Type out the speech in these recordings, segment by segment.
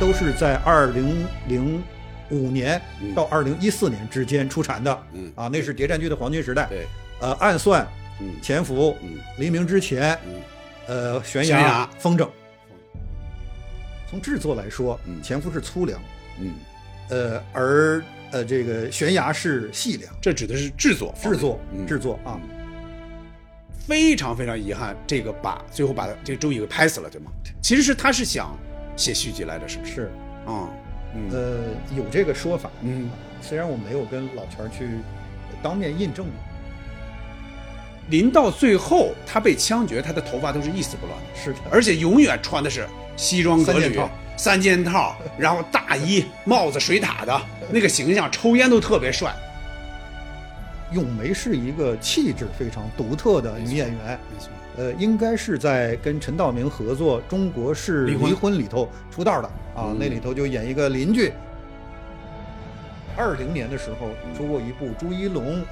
都是在2005年到2014年之间出产的，嗯啊，那是谍战剧的黄金时代。对，暗算、潜伏、黎明之前、悬崖、风筝。从制作来说，潜伏是粗粮，而这个悬崖是细粮。这指的是制作啊。非常非常遗憾，这个最后把这个周乙给拍死了，对吗？其实是他是想写续集来的，是不是？是啊。有这个说法，虽然我没有跟老全去当面印证过。临到最后，他被枪决，他的头发都是一丝不乱的，是的，而且永远穿的是西装革履、三件套，然后大衣、帽子、水獭的那个形象，抽烟都特别帅。咏梅是一个气质非常独特的女演员，应该是在跟陈道明合作《中国式离婚》里头出道的啊，那里头就演一个邻居。20年的时候出过一部朱一龙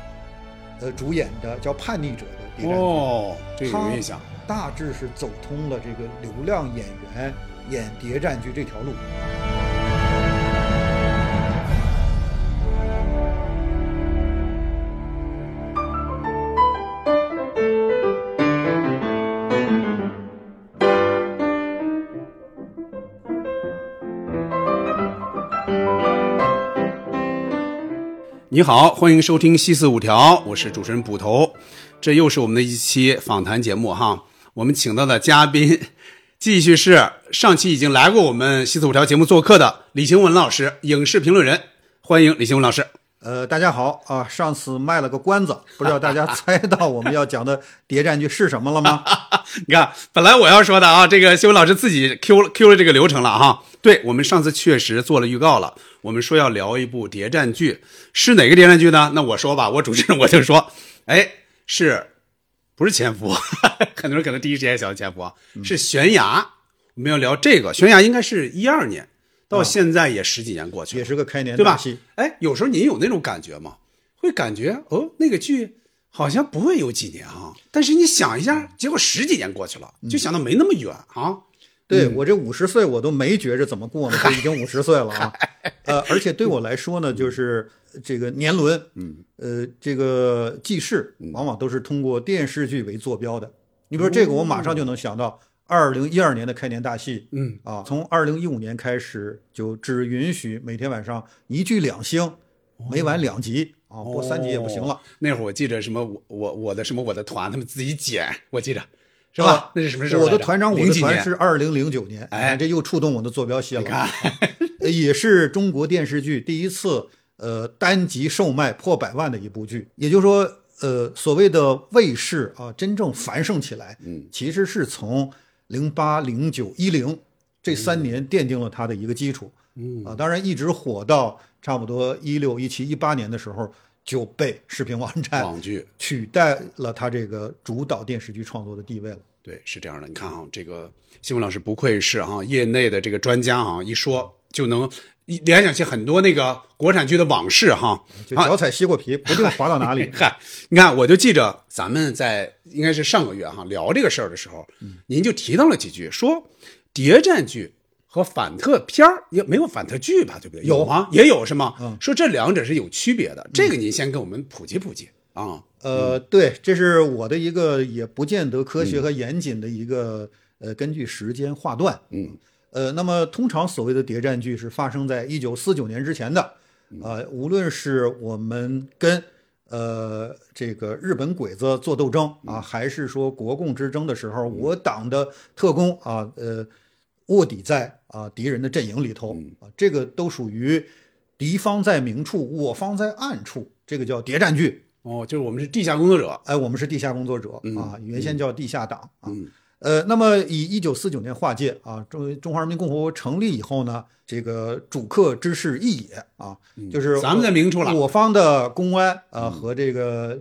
主演的叫《叛逆者》的谍战剧，这个有印象。大致是走通了这个流量演员演谍战剧这条路。你好，欢迎收听《西四五条》，我是主持人捕头。这又是我们的一期访谈节目哈，我们请到的嘉宾继续是上期已经来过我们《西四五条》节目做客的李行文老师，影视评论人。欢迎李行文老师。大家好啊，上次卖了个关子，不知道大家猜到我们要讲的谍战剧是什么了吗？你看，本来我要说的啊，这个行文老师自己 Q 了这个流程了哈。对，我们上次确实做了预告了，我们说要聊一部谍战剧，是哪个谍战剧呢？那我说吧，我主持人我就说，是不是潜伏？很多人可能第一时间想到潜伏，是悬崖。我们要聊这个悬崖，应该是2012年，到现在也10几年过去了，也是个开年大戏，对吧？有时候您有那种感觉吗？会感觉那个剧好像不会有几年啊，但是你想一下，结果10几年过去了，就想到没那么远啊。对，我这50岁我都没觉着怎么过呢，都已经50岁了啊。而且对我来说呢，就是这个年轮，这个记事往往都是通过电视剧为坐标的。你比如说这个，我马上就能想到2012年的开年大戏，啊，从2015年开始就只允许每天晚上1剧2星，每晚2集。啊，播3集也不行了。那会儿我记着什么我的团他们自己剪，我记着。是吧？那是什么时候？我的团长，我的团是2009年。这又触动我的坐标系了。也是中国电视剧第一次单集售卖破100万的一部剧。也就是说，所谓的卫视啊，真正繁盛起来，其实是从08、09、10这3年奠定了它的一个基础。当然一直火到差不多16、17、18年的时候，就被视频网站网剧取代了他这个主导电视剧创作的地位了。对，是这样的。你看啊，这个行文老师不愧是啊业内的这个专家啊，一说就能联想起很多那个国产剧的往事哈。就脚踩西瓜皮，不定滑到哪里。你看，我就记着咱们在应该是上个月哈聊这个事儿的时候，您就提到了几句，说谍战剧和反特片儿也没有反特剧吧，对不对？有啊，也有是吗？说这两者是有区别的，这个您先给我们普及普及啊。对，这是我的一个也不见得科学和严谨的一个根据时间划断。那么通常所谓的谍战剧是发生在1949年之前的，无论是我们跟这个日本鬼子做斗争啊，还是说国共之争的时候，我党的特工啊，卧底在敌人的阵营里头啊，这个都属于敌方在明处，我方在暗处，这个叫谍战剧。就是我们是地下工作者。我们是地下工作者啊，原先叫地下党啊。那么以1949年划界啊，中华人民共和国成立以后呢，这个主客之势异也啊，就是咱们在明处了，我方的公安和这个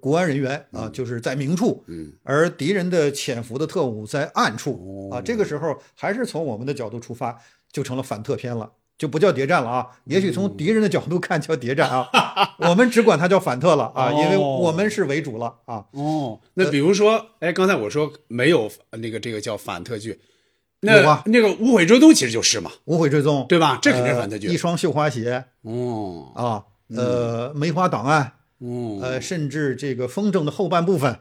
国安人员啊，就是在明处，而敌人的潜伏的特务在暗处啊。这个时候还是从我们的角度出发，就成了反特片了，就不叫谍战了啊。也许从敌人的角度看叫谍战啊，我们只管它叫反特了啊，因为我们是为主了啊。那比如说，刚才我说没有那个这个叫反特剧，那个无悔追踪其实就是嘛，无悔追踪对吧？这肯定是反对句。一双绣花鞋，哦啊，梅花档案，嗯，甚至这个风筝的后半部分。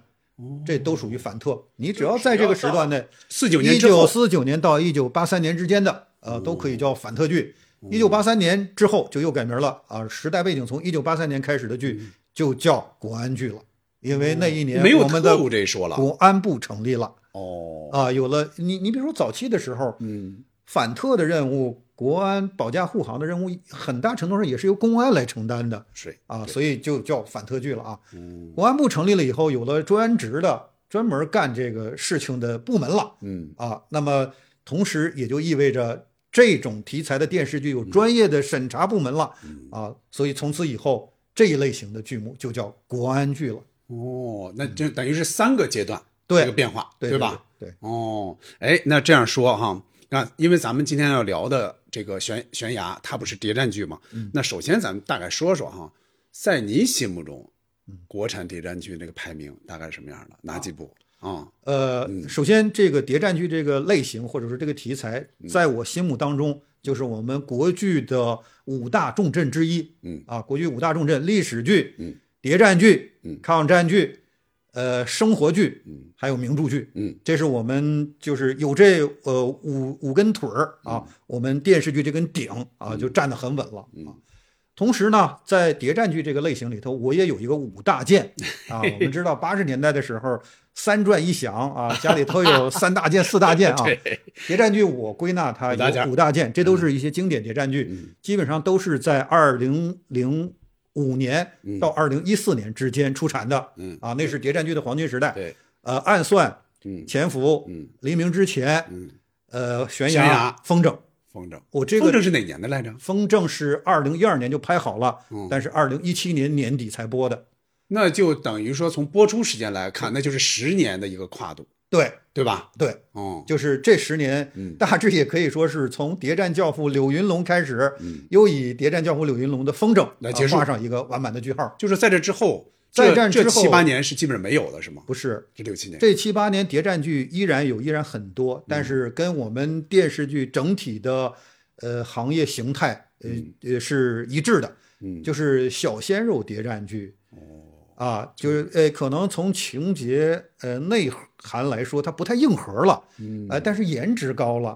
这都属于反特，你只要在这个时段内，1949年到1983年之间的，都可以叫反特剧。1983年之后就又改名了啊，时代背景从1983年开始的剧就叫国安剧了，因为那一年我们的国安部成立了。哦，啊，有了你比如说早期的时候，反特的任务，国安保驾护航的任务，很大程度上也是由公安来承担的，是啊，所以就叫反特剧了啊。公安部成立了以后，有了专职的专门干这个事情的部门了，啊，那么同时也就意味着这种题材的电视剧有专业的审查部门了，啊，所以从此以后这一类型的剧目就叫国安剧了。哦，那这等于是三个阶段这个变化，对吧？对。哦，哎，那这样说哈。那因为咱们今天要聊的这个悬崖它不是谍战剧嘛，那首先咱们大概说说哈，在你心目中国产谍战剧那个排名大概什么样的，哪几部啊？首先这个谍战剧这个类型或者是这个题材，在我心目当中就是我们国剧的五大重镇之一，啊，国剧五大重镇，历史剧、谍战剧、抗战剧、生活剧，还有名著剧，这是我们就是有这五根腿儿啊，我们电视剧这根顶啊就站得很稳了啊。同时呢，在谍战剧这个类型里头，我也有一个五大件啊。我们知道80年代的时候，三转一响啊，家里头有三大件、四大件啊。谍战剧我归纳它有五大件，这都是一些经典谍战剧，基本上都是在2005年到2014年之间出产的，啊，那是谍战剧的黄金时代。对，暗算、潜伏、黎明之前、悬崖、风筝。我这个风筝是哪年的来着？风筝是2012年就拍好了，但是2017年年底才播的。那就等于说从播出时间来看，那就是10年的一个跨度。对吧？对，就是这10年，大致也可以说是从谍战教父柳云龙开始，又以谍战教父柳云龙的风筝来结束，画上一个完满的句号。就是在这之后，这7、8年是基本上没有了，是吗？不是，这6、7年，这7、8年谍战剧依然很多，但是跟我们电视剧整体的行业形态是一致的，就是小鲜肉谍战剧。啊，就是可能从情节内涵来说，它不太硬核了，但是颜值高了，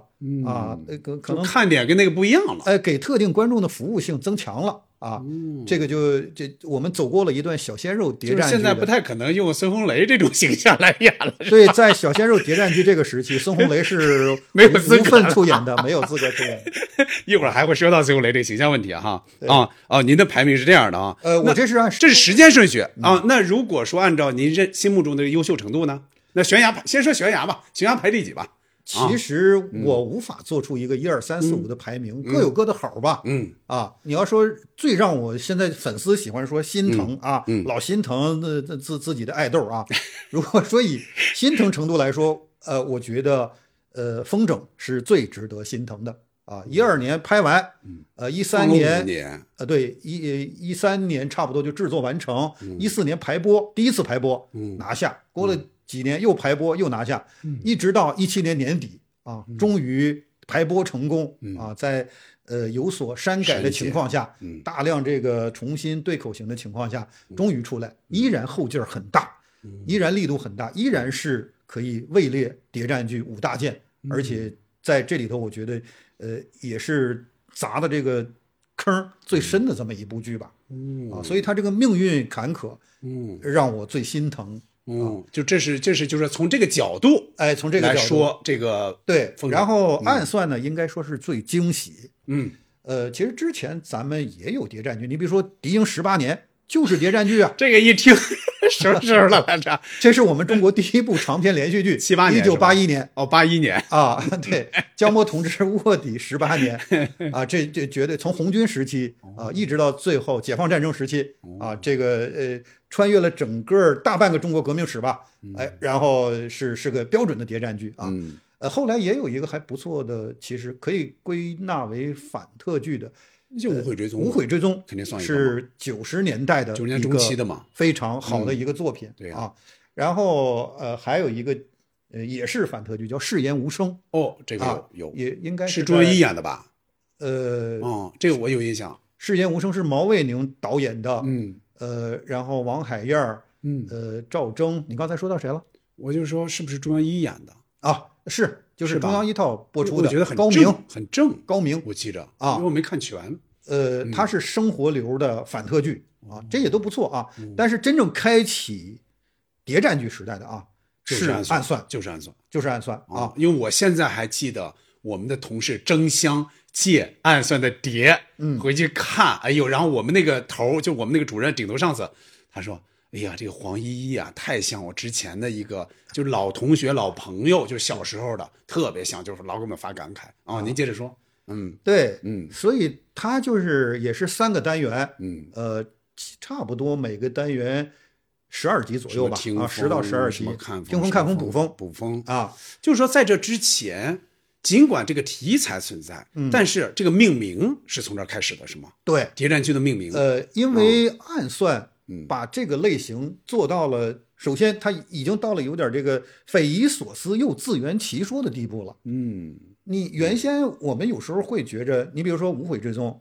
啊，可能看点跟那个不一样了，给特定观众的服务性增强了啊，这个就我们走过了一段小鲜肉谍战剧，现在不太可能用孙红雷这种形象来演了。对，在小鲜肉谍战剧这个时期，孙红雷是没有资格出演的，没有资格出演。一会儿还会说到孙红雷这个形象问题哈。您的排名是这样的啊，我这是时间顺序啊。那如果说按照您心目中的优秀程度呢？那先说悬崖吧，悬崖排第几吧？其实我无法做出一个1、2、3、4、5的排名，各有各的好吧。你要说最让我现在粉丝喜欢说心疼啊，老心疼自己的爱豆啊。如果说以心疼程度来说，我觉得风筝是最值得心疼的啊。12年拍完，13年，对，13年差不多就制作完成，14年排播，第一次排播拿下，过了几年又排播又拿下，一直到17年年底啊，终于排播成功啊，在有所删改的情况下，大量这个重新对口型的情况下，终于出来，依然后劲儿很大，依然力度很大，依然是可以位列谍战剧五大件，而且在这里头我觉得也是砸的这个坑最深的这么一部剧吧，啊，所以它这个命运坎坷，让我最心疼。这是就是从这个角度，从这个角度来说这个对。然后暗算呢，应该说是最惊喜。其实之前咱们也有谍战剧，你比如说《敌营18年》就是谍战剧啊。这个一听什么时候了来着？这是我们中国第一部长篇连续剧，78年，1981年。哦，81年啊，对，江波同志卧底18年啊，这绝对从红军时期啊，一直到最后解放战争时期啊，这个穿越了整个大半个中国革命史吧，然后是个标准的谍战剧啊。后来也有一个还不错的，其实可以归纳为反特剧的，就无悔追踪肯定算一个，是90年代的90年中期的嘛，非常好的一个作品啊。然后还有一个也是反特剧，叫《誓言无声》。哦，这个有，也应该是朱唯一演的吧？这个我有印象，《誓言无声》是毛卫宁导演的，然后王海燕，赵征，你刚才说到谁了？我就说是不是中央一演的啊？是，就是中央一套播出的，我觉得很正，很正，高明，我记着啊，因为我没看全。它是生活流的反特剧啊，这也都不错啊。但是真正开启谍战剧时代的啊，是暗算，就是暗算啊。因为我现在还记得我们的同事争相借暗算的碟，回去看，哎呦，然后我们那个头，就我们那个主任顶头上司，他说。哎呀，这个黄依依啊，太像我之前的一个，就是老同学、老朋友，就是小时候的，特别像，就是老给我们发感慨啊。您接着说，对，所以它就是也是三个单元，差不多每个单元12集左右吧，啊，10到12集，听风、看风、捕风啊，就是说在这之前。尽管这个题材存在，但是这个命名是从这儿开始的，是吗？对，谍战剧的命名。因为暗算把这个类型做到了，首先它已经到了有点这个匪夷所思又自圆其说的地步了。你原先我们有时候会觉着，你比如说《无悔追踪》，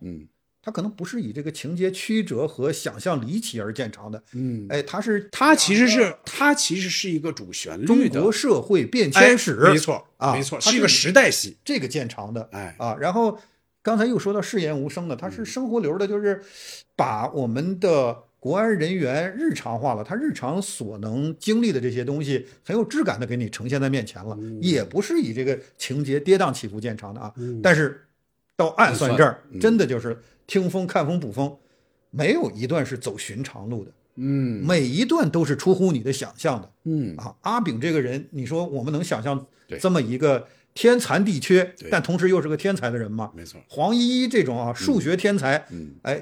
它可能不是以这个情节曲折和想象离奇而见长的，它其实是一个主旋律的中国社会变迁史，没错，是一个时代戏，这个见长的，然后刚才又说到《誓言无声》的，它是生活流的，就是把我们的国安人员日常化了，他日常所能经历的这些东西，很有质感的给你呈现在面前了，也不是以这个情节跌宕起伏见长的啊，但是到暗算这儿，真的就是。听风、看风、捕风，没有一段是走寻常路的，每一段都是出乎你的想象的，阿炳这个人，你说我们能想象这么一个天残地缺，但同时又是个天才的人吗？没错，黄依依这种啊，数学天才，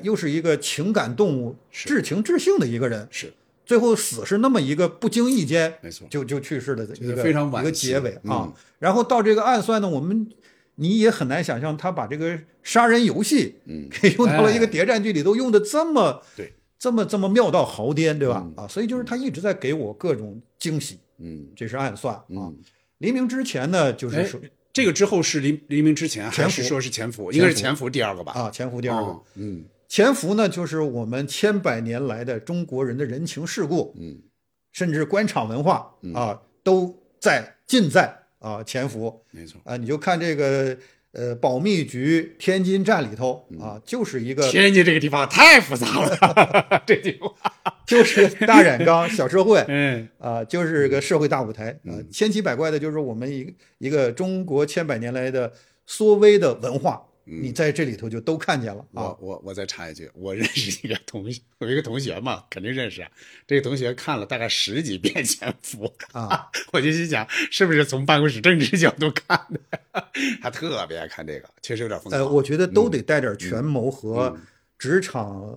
又是一个情感动物，至情至性的一个人，是最后死是那么一个不经意间，没错，就去世的一个结尾啊。然后到这个暗算呢，我们。你也很难想象他把这个杀人游戏给用到了一个谍战剧里，都用的这么妙到毫巅，对吧？所以就是他一直在给我各种惊喜，这是暗算啊。黎明之前呢，就是说这个之后是黎明之前还是说是潜伏，应该是潜伏第二个吧？啊，潜伏第二个，潜伏呢就是我们千百年来的中国人的人情世故，甚至官场文化啊，都尽在。啊，潜伏没错啊，你就看这个保密局天津站里头啊，就是一个天津这个地方太复杂了，这句话就是大染缸小社会，啊，就是个社会大舞台啊，千奇百怪的，就是我们一个中国千百年来的缩微的文化，你在这里头就都看见了啊。我再插一句，我认识一个同学，有一个同学嘛，肯定认识啊。这个同学看了大概10几遍潜伏啊，我就心想是不是从办公室政治角度看的？他特别爱看这个，确实有点疯狂。我觉得都得带点权谋和职场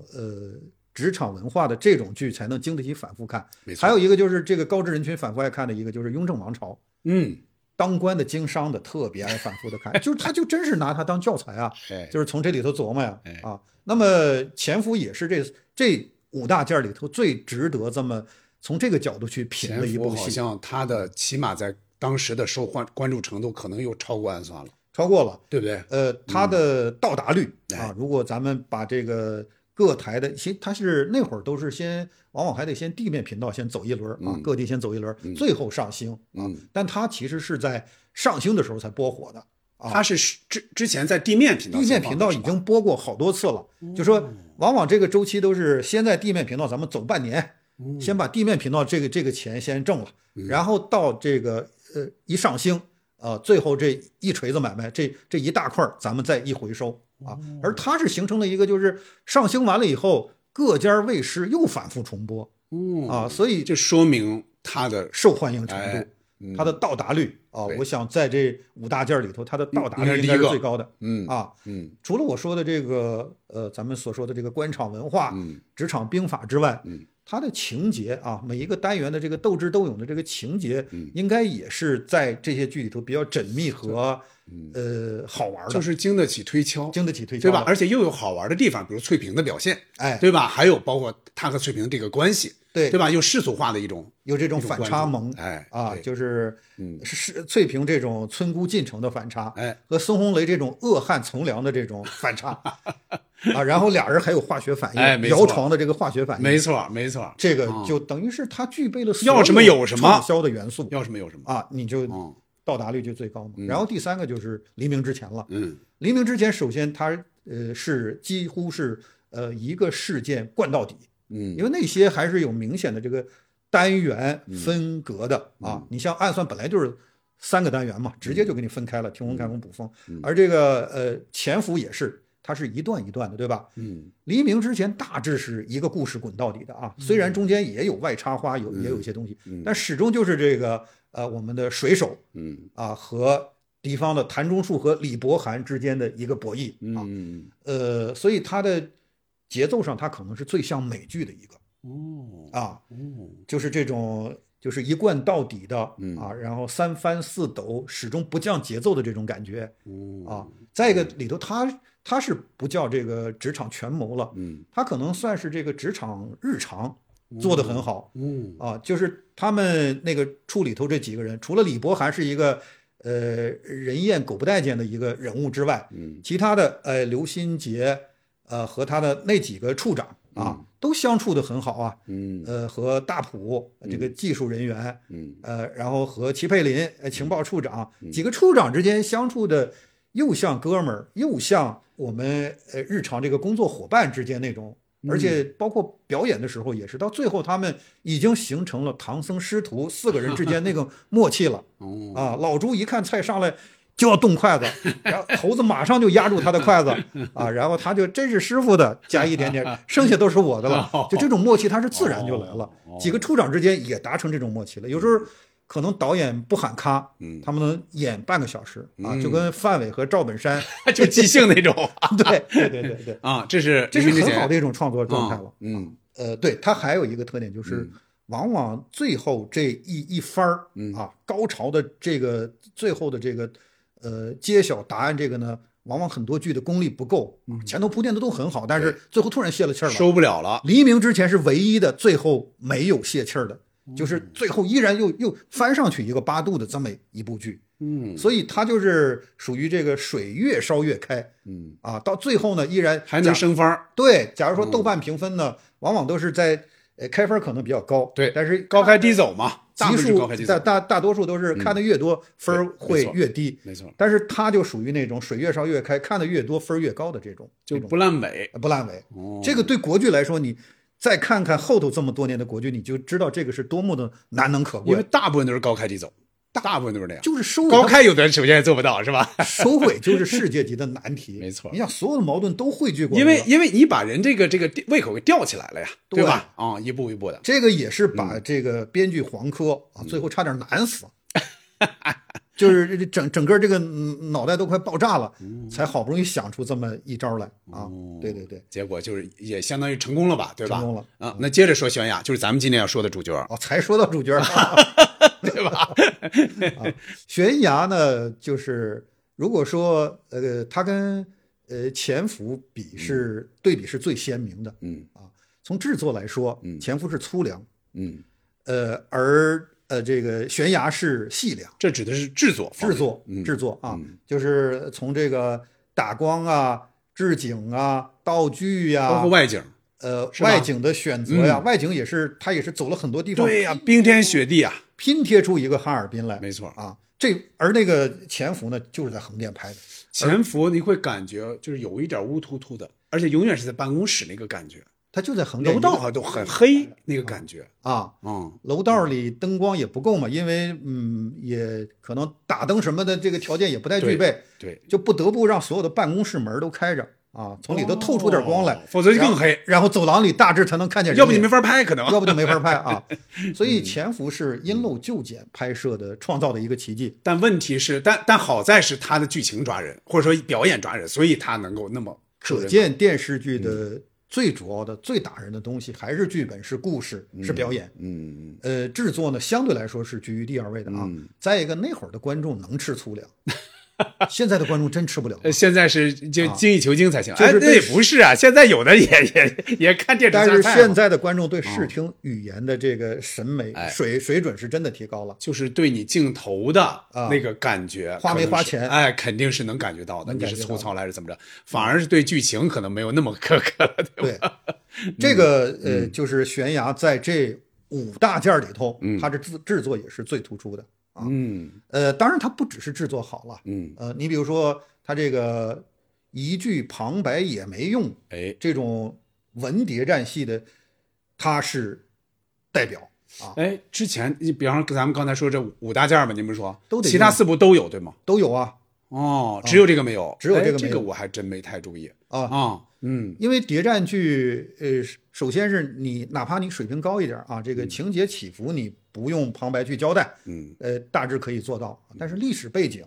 文化的这种剧才能经得起反复看。还有一个就是这个高知人群反复爱看的一个就是《雍正王朝》。当官的、经商的特别爱反复的看，就是他就真是拿他当教材啊，就是从这里头琢磨呀啊。那么潜伏也是这5大件里头最值得这么从这个角度去品的一部戏。好像他的起码在当时的受关注程度可能又超过暗算了，超过了，对不对？他的到达率啊，如果咱们把这个各台的，其实他是那会儿都是先往往还得先地面频道先走一轮啊，各地先走一轮，最后上星啊。但他其实是在上星的时候才播火的啊。他是之前在地面频道已经播过好多次了，就说往往这个周期都是先在地面频道咱们走半年，先把地面频道这个钱先挣了，然后到这个一上星啊，最后这一锤子买卖这一大块咱们再一回收。啊，而它是形成了一个，就是上星完了以后，各家卫视又反复重播，啊，所以这说明它的受欢迎程度，它的到达率啊，我想在这5大件里头，它的到达率应该是最高的，除了我说的这个咱们所说的这个官场文化、职场兵法之外，它的情节啊，每一个单元的这个斗智斗勇的这个情节，应该也是在这些剧里头比较缜密和。好玩的，就是经得起推敲，经得起推敲，对吧？而且又有好玩的地方，比如翠萍的表现，哎，对吧？还有包括他和翠萍这个关系，对，对吧？又世俗化的一种，有这种反差萌，哎啊，就是翠萍这种村姑进城的反差，哎，和孙红雷这种恶汉从良的这种反差，啊，然后俩人还有化学反应，哎，摇床的这个化学反应，没错没错，这个就等于是他具备了要什么有什么畅销的元素，要什么有什么啊，你就。到达率就最高嘛，然后第三个就是黎明之前了。黎明之前，首先它是几乎是一个事件贯到底，因为那些还是有明显的这个单元分隔的啊。你像暗算本来就是三个单元嘛，直接就给你分开了，停红开封补风，而这个潜伏也是，它是一段一段的，对吧？黎明之前大致是一个故事滚到底的啊，虽然中间也有外插花，也有一些东西，但始终就是这个。我们的水手，啊，和敌方的谭中树和李伯涵之间的一个博弈啊，所以它的节奏上，它可能是最像美剧的一个，啊，就是这种就是一贯到底的啊，然后三翻四抖始终不降节奏的这种感觉，啊，再一个里头它是不叫这个职场权谋了，它可能算是这个职场日常。做得很好，啊，就是他们那个处里头这几个人，除了李伯涵是一个人厌狗不待见的一个人物之外，其他的刘新杰，和他的那几个处长啊，都相处得很好啊，和大普这个技术人员，然后和齐佩林情报处长，几个处长之间相处的又像哥们儿，又像我们日常这个工作伙伴之间那种。而且包括表演的时候也是，到最后他们已经形成了唐僧师徒四个人之间那个默契了。啊，老朱一看菜上来就要动筷子，然后猴子马上就压住他的筷子啊，然后他就这是师傅的加一点点，剩下都是我的了。就这种默契，他是自然就来了。几个处长之间也达成这种默契了。有时候可能导演不喊咔，他们能演半个小时啊，就跟范伟和赵本山就即兴那种。对啊，这是很好的一种创作状态了。对，它还有一个特点就是，往往最后这一番儿啊，高潮的这个最后的这个揭晓答案这个呢，往往很多剧的功力不够，前头铺垫的都很好，但是最后突然泄了气儿了，受不了了。黎明之前是唯一的最后没有泄气儿的。就是最后依然又翻上去一个八度的这么一部剧，所以它就是属于这个水越烧越开，啊，到最后呢依然还能升分。对，假如说豆瓣评分呢，往往都是在开分可能比较高，对，但是高开低走嘛，级数大多数都是看的越多分会越低，没错。但是它就属于那种水越烧越开，看的越多分越高的这种，就不烂尾，不烂尾。这个对国剧来说，你。再看看后头这么多年的国剧，你就知道这个是多么的难能可贵。因为大部分都是高开低走，大部分都是那样。就是收尾高开，有的人首先也做不到，是吧？收尾就是世界级的难题，没错。你想，所有的矛盾都汇聚过来，因为你把人这个胃口给吊起来了呀，对吧？啊，一步一步的。这个也是把这个编剧黄科啊，最后差点难死，就是整个这个脑袋都快爆炸了，才好不容易想出这么一招来啊！对，结果就是也相当于成功了吧，对吧？成功了啊！那接着说悬崖，就是咱们今天要说的主角哦，才说到主角，对吧？悬崖呢，就是如果说他跟潜伏比是对比是最鲜明的，从制作来说，潜伏是粗粮，而。这个悬崖是细粮，这指的是制作啊，就是从这个打光啊、置景啊、道具呀，包括外景，外景的选择呀，外景也是它也是走了很多地方，对呀，冰天雪地啊，拼贴出一个哈尔滨来，没错啊。而那个潜伏呢，就是在横店拍的，潜伏你会感觉就是有一点乌突突的，而且永远是在办公室那个感觉。它就在横店，楼道好像都很黑那个感觉啊，楼道里灯光也不够嘛，因为也可能打灯什么的这个条件也不太具备，对，就不得不让所有的办公室门都开着啊，从里头透出点光来，否则就更黑。然后走廊里大致才能看见人，要不你没法拍，可能要不就没法拍啊。所以潜伏是因陋就简拍摄的创造的一个奇迹，但问题是，但好在是他的剧情抓人，或者说表演抓人，所以他能够那么可见电视剧的。最主要的、最打人的东西还是剧本、是故事、是表演。制作呢，相对来说是居于第二位的啊。再一个，那会儿的观众能吃粗粮，现在的观众真吃不了。现在是就精益求精才行。就是、对，不是啊，现在有的也看电视。但是现在的观众对视听语言的这个审美、水准是真的提高了。就是对你镜头的那个感觉，花没花钱，哎，肯定是能感觉到的。你是粗糙来是怎么着？反而是对剧情可能没有那么苛刻了，对吧？对，这个就是悬崖在这五大件里头，它的制作也是最突出的。啊、当然它不只是制作好了，你比如说它这个一句旁白也没用，这种文谍战戏的，它是代表啊。哎，之前你比方说咱们刚才说这五大件吧，你们说都得，其他4部都有对吗？都有啊。哦，只有这个没有，只有这个没有。这个我还真没太注意啊。因为谍战剧，首先是你哪怕你水平高一点啊，这个情节起伏你不用旁白去交代，大致可以做到。但是历史背景，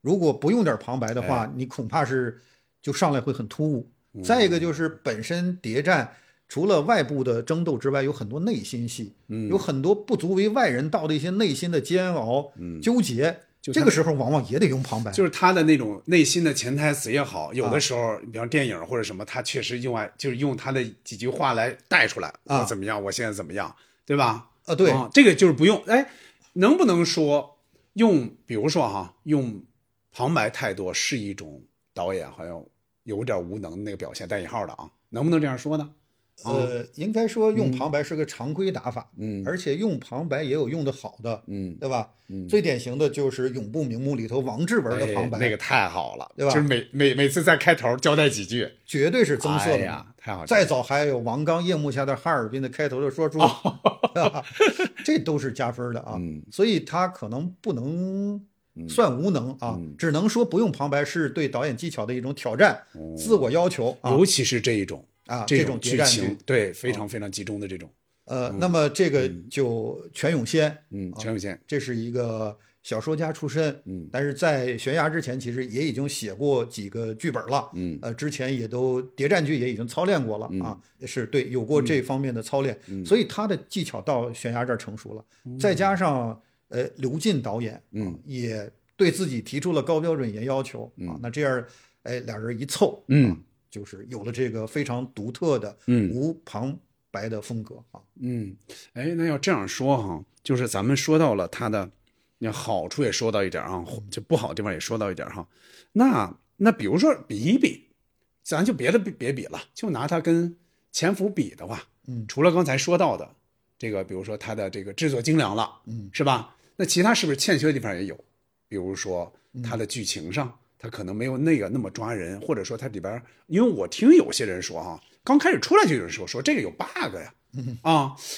如果不用点旁白的话，你恐怕是就上来会很突兀。再一个就是本身谍战除了外部的争斗之外，有很多内心戏，有很多不足为外人道的一些内心的煎熬、纠结。这个时候往往也得用旁白，就是他的那种内心的潜台词也好，有的时候，比方电影或者什么，他确实用他的几句话来带出来啊，我怎么样，我现在怎么样，对吧？啊，对，这个就是不用。哎，能不能说用，比如说用旁白太多是一种导演好像有点无能那个表现，带引号的啊，能不能这样说呢？应该说用旁白是个常规打法，而且用旁白也有用的好的，对吧？最典型的就是《永不瞑目》里头王志文的旁白，那个太好了，对吧？就是每次在开头交代几句，绝对是增色的，哎呀，太好。再早还有王刚《夜幕下的哈尔滨》的开头的说出，这都是加分的啊。所以他可能不能算无能啊，只能说不用旁白是对导演技巧的一种挑战、自我要求，尤其是这一种。啊，这种剧情对非常非常集中的这种，那么这个就全永先，全永先这是一个小说家出身，但是在悬崖之前其实也已经写过几个剧本了，之前也都谍战剧也已经操练过了啊，是对有过这方面的操练，所以他的技巧到悬崖这儿成熟了，再加上刘进导演，也对自己提出了高标准严要求啊，那这样俩人一凑，就是有了这个非常独特的无旁白的风格啊。那要这样说哈，就是咱们说到了它的好处也说到一点啊，就不好的地方也说到一点哈。那比如说比一比，咱就别比了，就拿它跟潜伏比的话，除了刚才说到的这个，比如说它的这个制作精良了，是吧？那其他是不是欠缺的地方也有？比如说它的剧情上。他可能没有那个那么抓人，或者说他里边，因为我听有些人说刚开始出来就有人说这个有 bug 呀，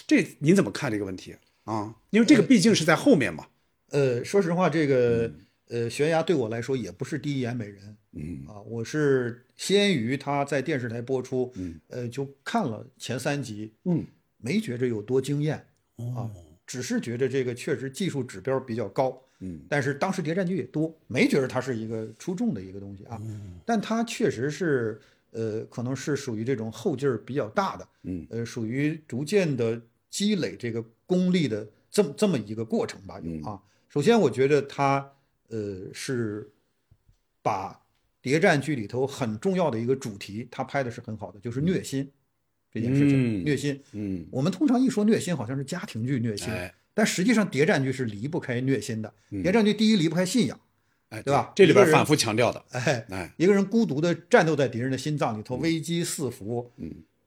这你怎么看这个问题啊？因为这个毕竟是在后面嘛。说实话，这个悬崖对我来说也不是第一眼美人，我是先于他在电视台播出，就看了前3集，没觉着有多惊艳啊，只是觉着这个确实技术指标比较高。但是当时谍战剧也多，没觉得它是一个出众的一个东西啊。但它确实是，可能是属于这种后劲儿比较大的，属于逐渐的积累这个功力的这么一个过程吧。首先我觉得它是把谍战剧里头很重要的一个主题，它拍的是很好的，就是虐心这件事情。虐心，我们通常一说虐心，好像是家庭剧虐心。但实际上，谍战剧是离不开虐心的。谍战剧第一离不开信仰，对吧？这里边反复强调的，一个人孤独的战斗在敌人的心脏里头，危机四伏。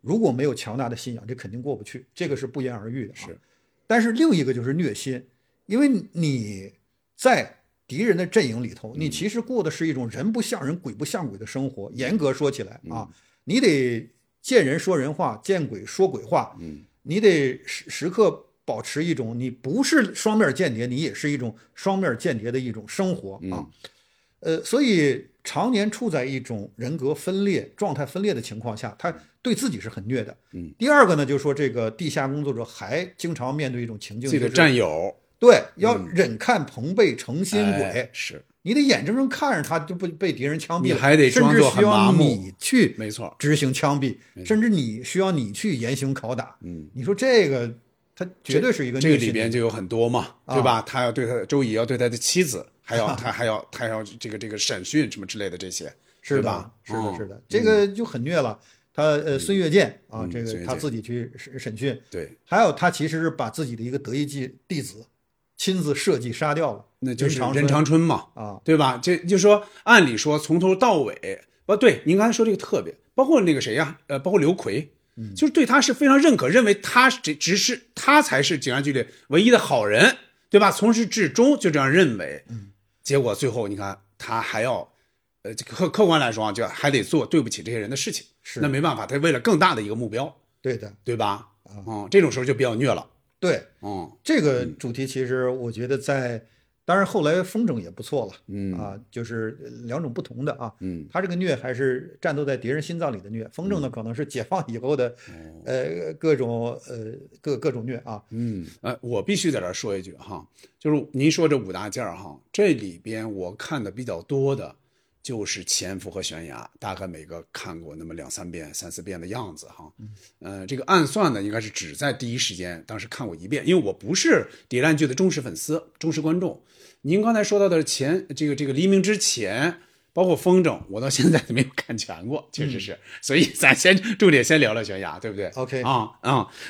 如果没有强大的信仰，这肯定过不去，这个是不言而喻的。是，但是另一个就是虐心，因为你在敌人的阵营里头，你其实过的是一种人不像人、鬼不像鬼的生活。严格说起来啊，你得见人说人话，见鬼说鬼话。你得时刻。保持一种你不是双面间谍，你也是一种双面间谍的一种生活啊，所以常年处在一种人格分裂、状态分裂的情况下，他对自己是很虐的。第二个呢，就是说这个地下工作者还经常面对一种情境，自己的战友对要忍看彭贝成心鬼，是你得眼睁睁看着他就被敌人枪毙，你还得装作很麻木，甚至需要你去没错执行枪毙，甚至你需要你去严刑拷打。你说这个。他绝对是一个这个里边就有很多嘛，对吧？他要对他周乙要对他的妻子，还要这个审讯什么之类的这些，是吧？是的，是的，这个就很虐了。他孙越剑啊，这个他自己去审讯，对，还有他其实是把自己的一个德意弟子亲自设计杀掉了，那就是任长春嘛，啊，对吧？这就说按理说从头到尾，啊，对，您刚才说这个特别，包括那个谁呀，包括刘奎，就是对他是非常认可，认为他只是他才是警察局里唯一的好人，对吧？从始至终就这样认为，结果最后你看他还要。客观来说啊，就还得做对不起这些人的事情，是那没办法，他为了更大的一个目标，对的，对吧？这种时候就比较虐了。对，这个主题其实我觉得在，当然后来风筝也不错了，啊，就是两种不同的啊，他这个虐还是战斗在敌人心脏里的虐，风筝呢可能是解放以后的，各种虐啊，我必须在这说一句哈，就是您说这五大件哈，这里边我看的比较多的。就是潜伏和悬崖，大概每个看过那么2-3遍3-4遍的样子哈。这个暗算呢，应该是只在第一时间当时看过一遍，因为我不是谍战剧的忠实粉丝、忠实观众。您刚才说到的这个黎明之前，包括风筝，我到现在没有看全过，确实是。所以咱先重点先聊聊悬崖，对不对 ？OK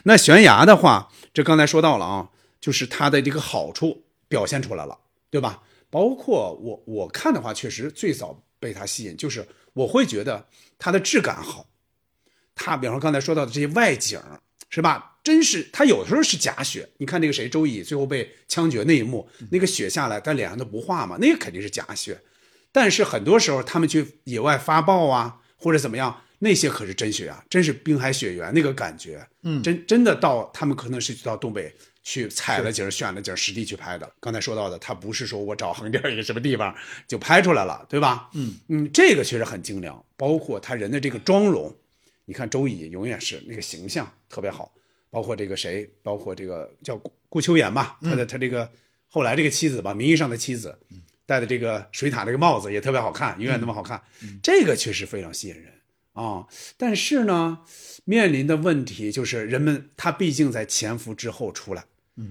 那悬崖的话，这刚才说到了啊，就是它的这个好处表现出来了，对吧？包括我看的话，确实最早被它吸引，就是我会觉得它的质感好。它比方说刚才说到的这些外景，是吧？真是它有的时候是假雪，你看那个谁周乙最后被枪决那一幕，那个雪下来，他脸上都不化嘛，那个肯定是假雪。但是很多时候他们去野外发报啊，或者怎么样，那些可是真雪啊，真是冰海雪原那个感觉，真的到他们可能是到东北。去踩了景选了景实地去拍的，刚才说到的他不是说我找横店一个什么地方就拍出来了，对吧？这个确实很精良，包括他人的这个妆容，你看周乙永远是那个形象特别好，包括这个谁，包括这个叫顾秋妍吧，他这个后来这个妻子吧，名义上的妻子戴的这个水獭这个帽子也特别好看，永远那么好看，这个确实非常吸引人啊。但是呢，面临的问题就是人们他毕竟在潜伏之后出来，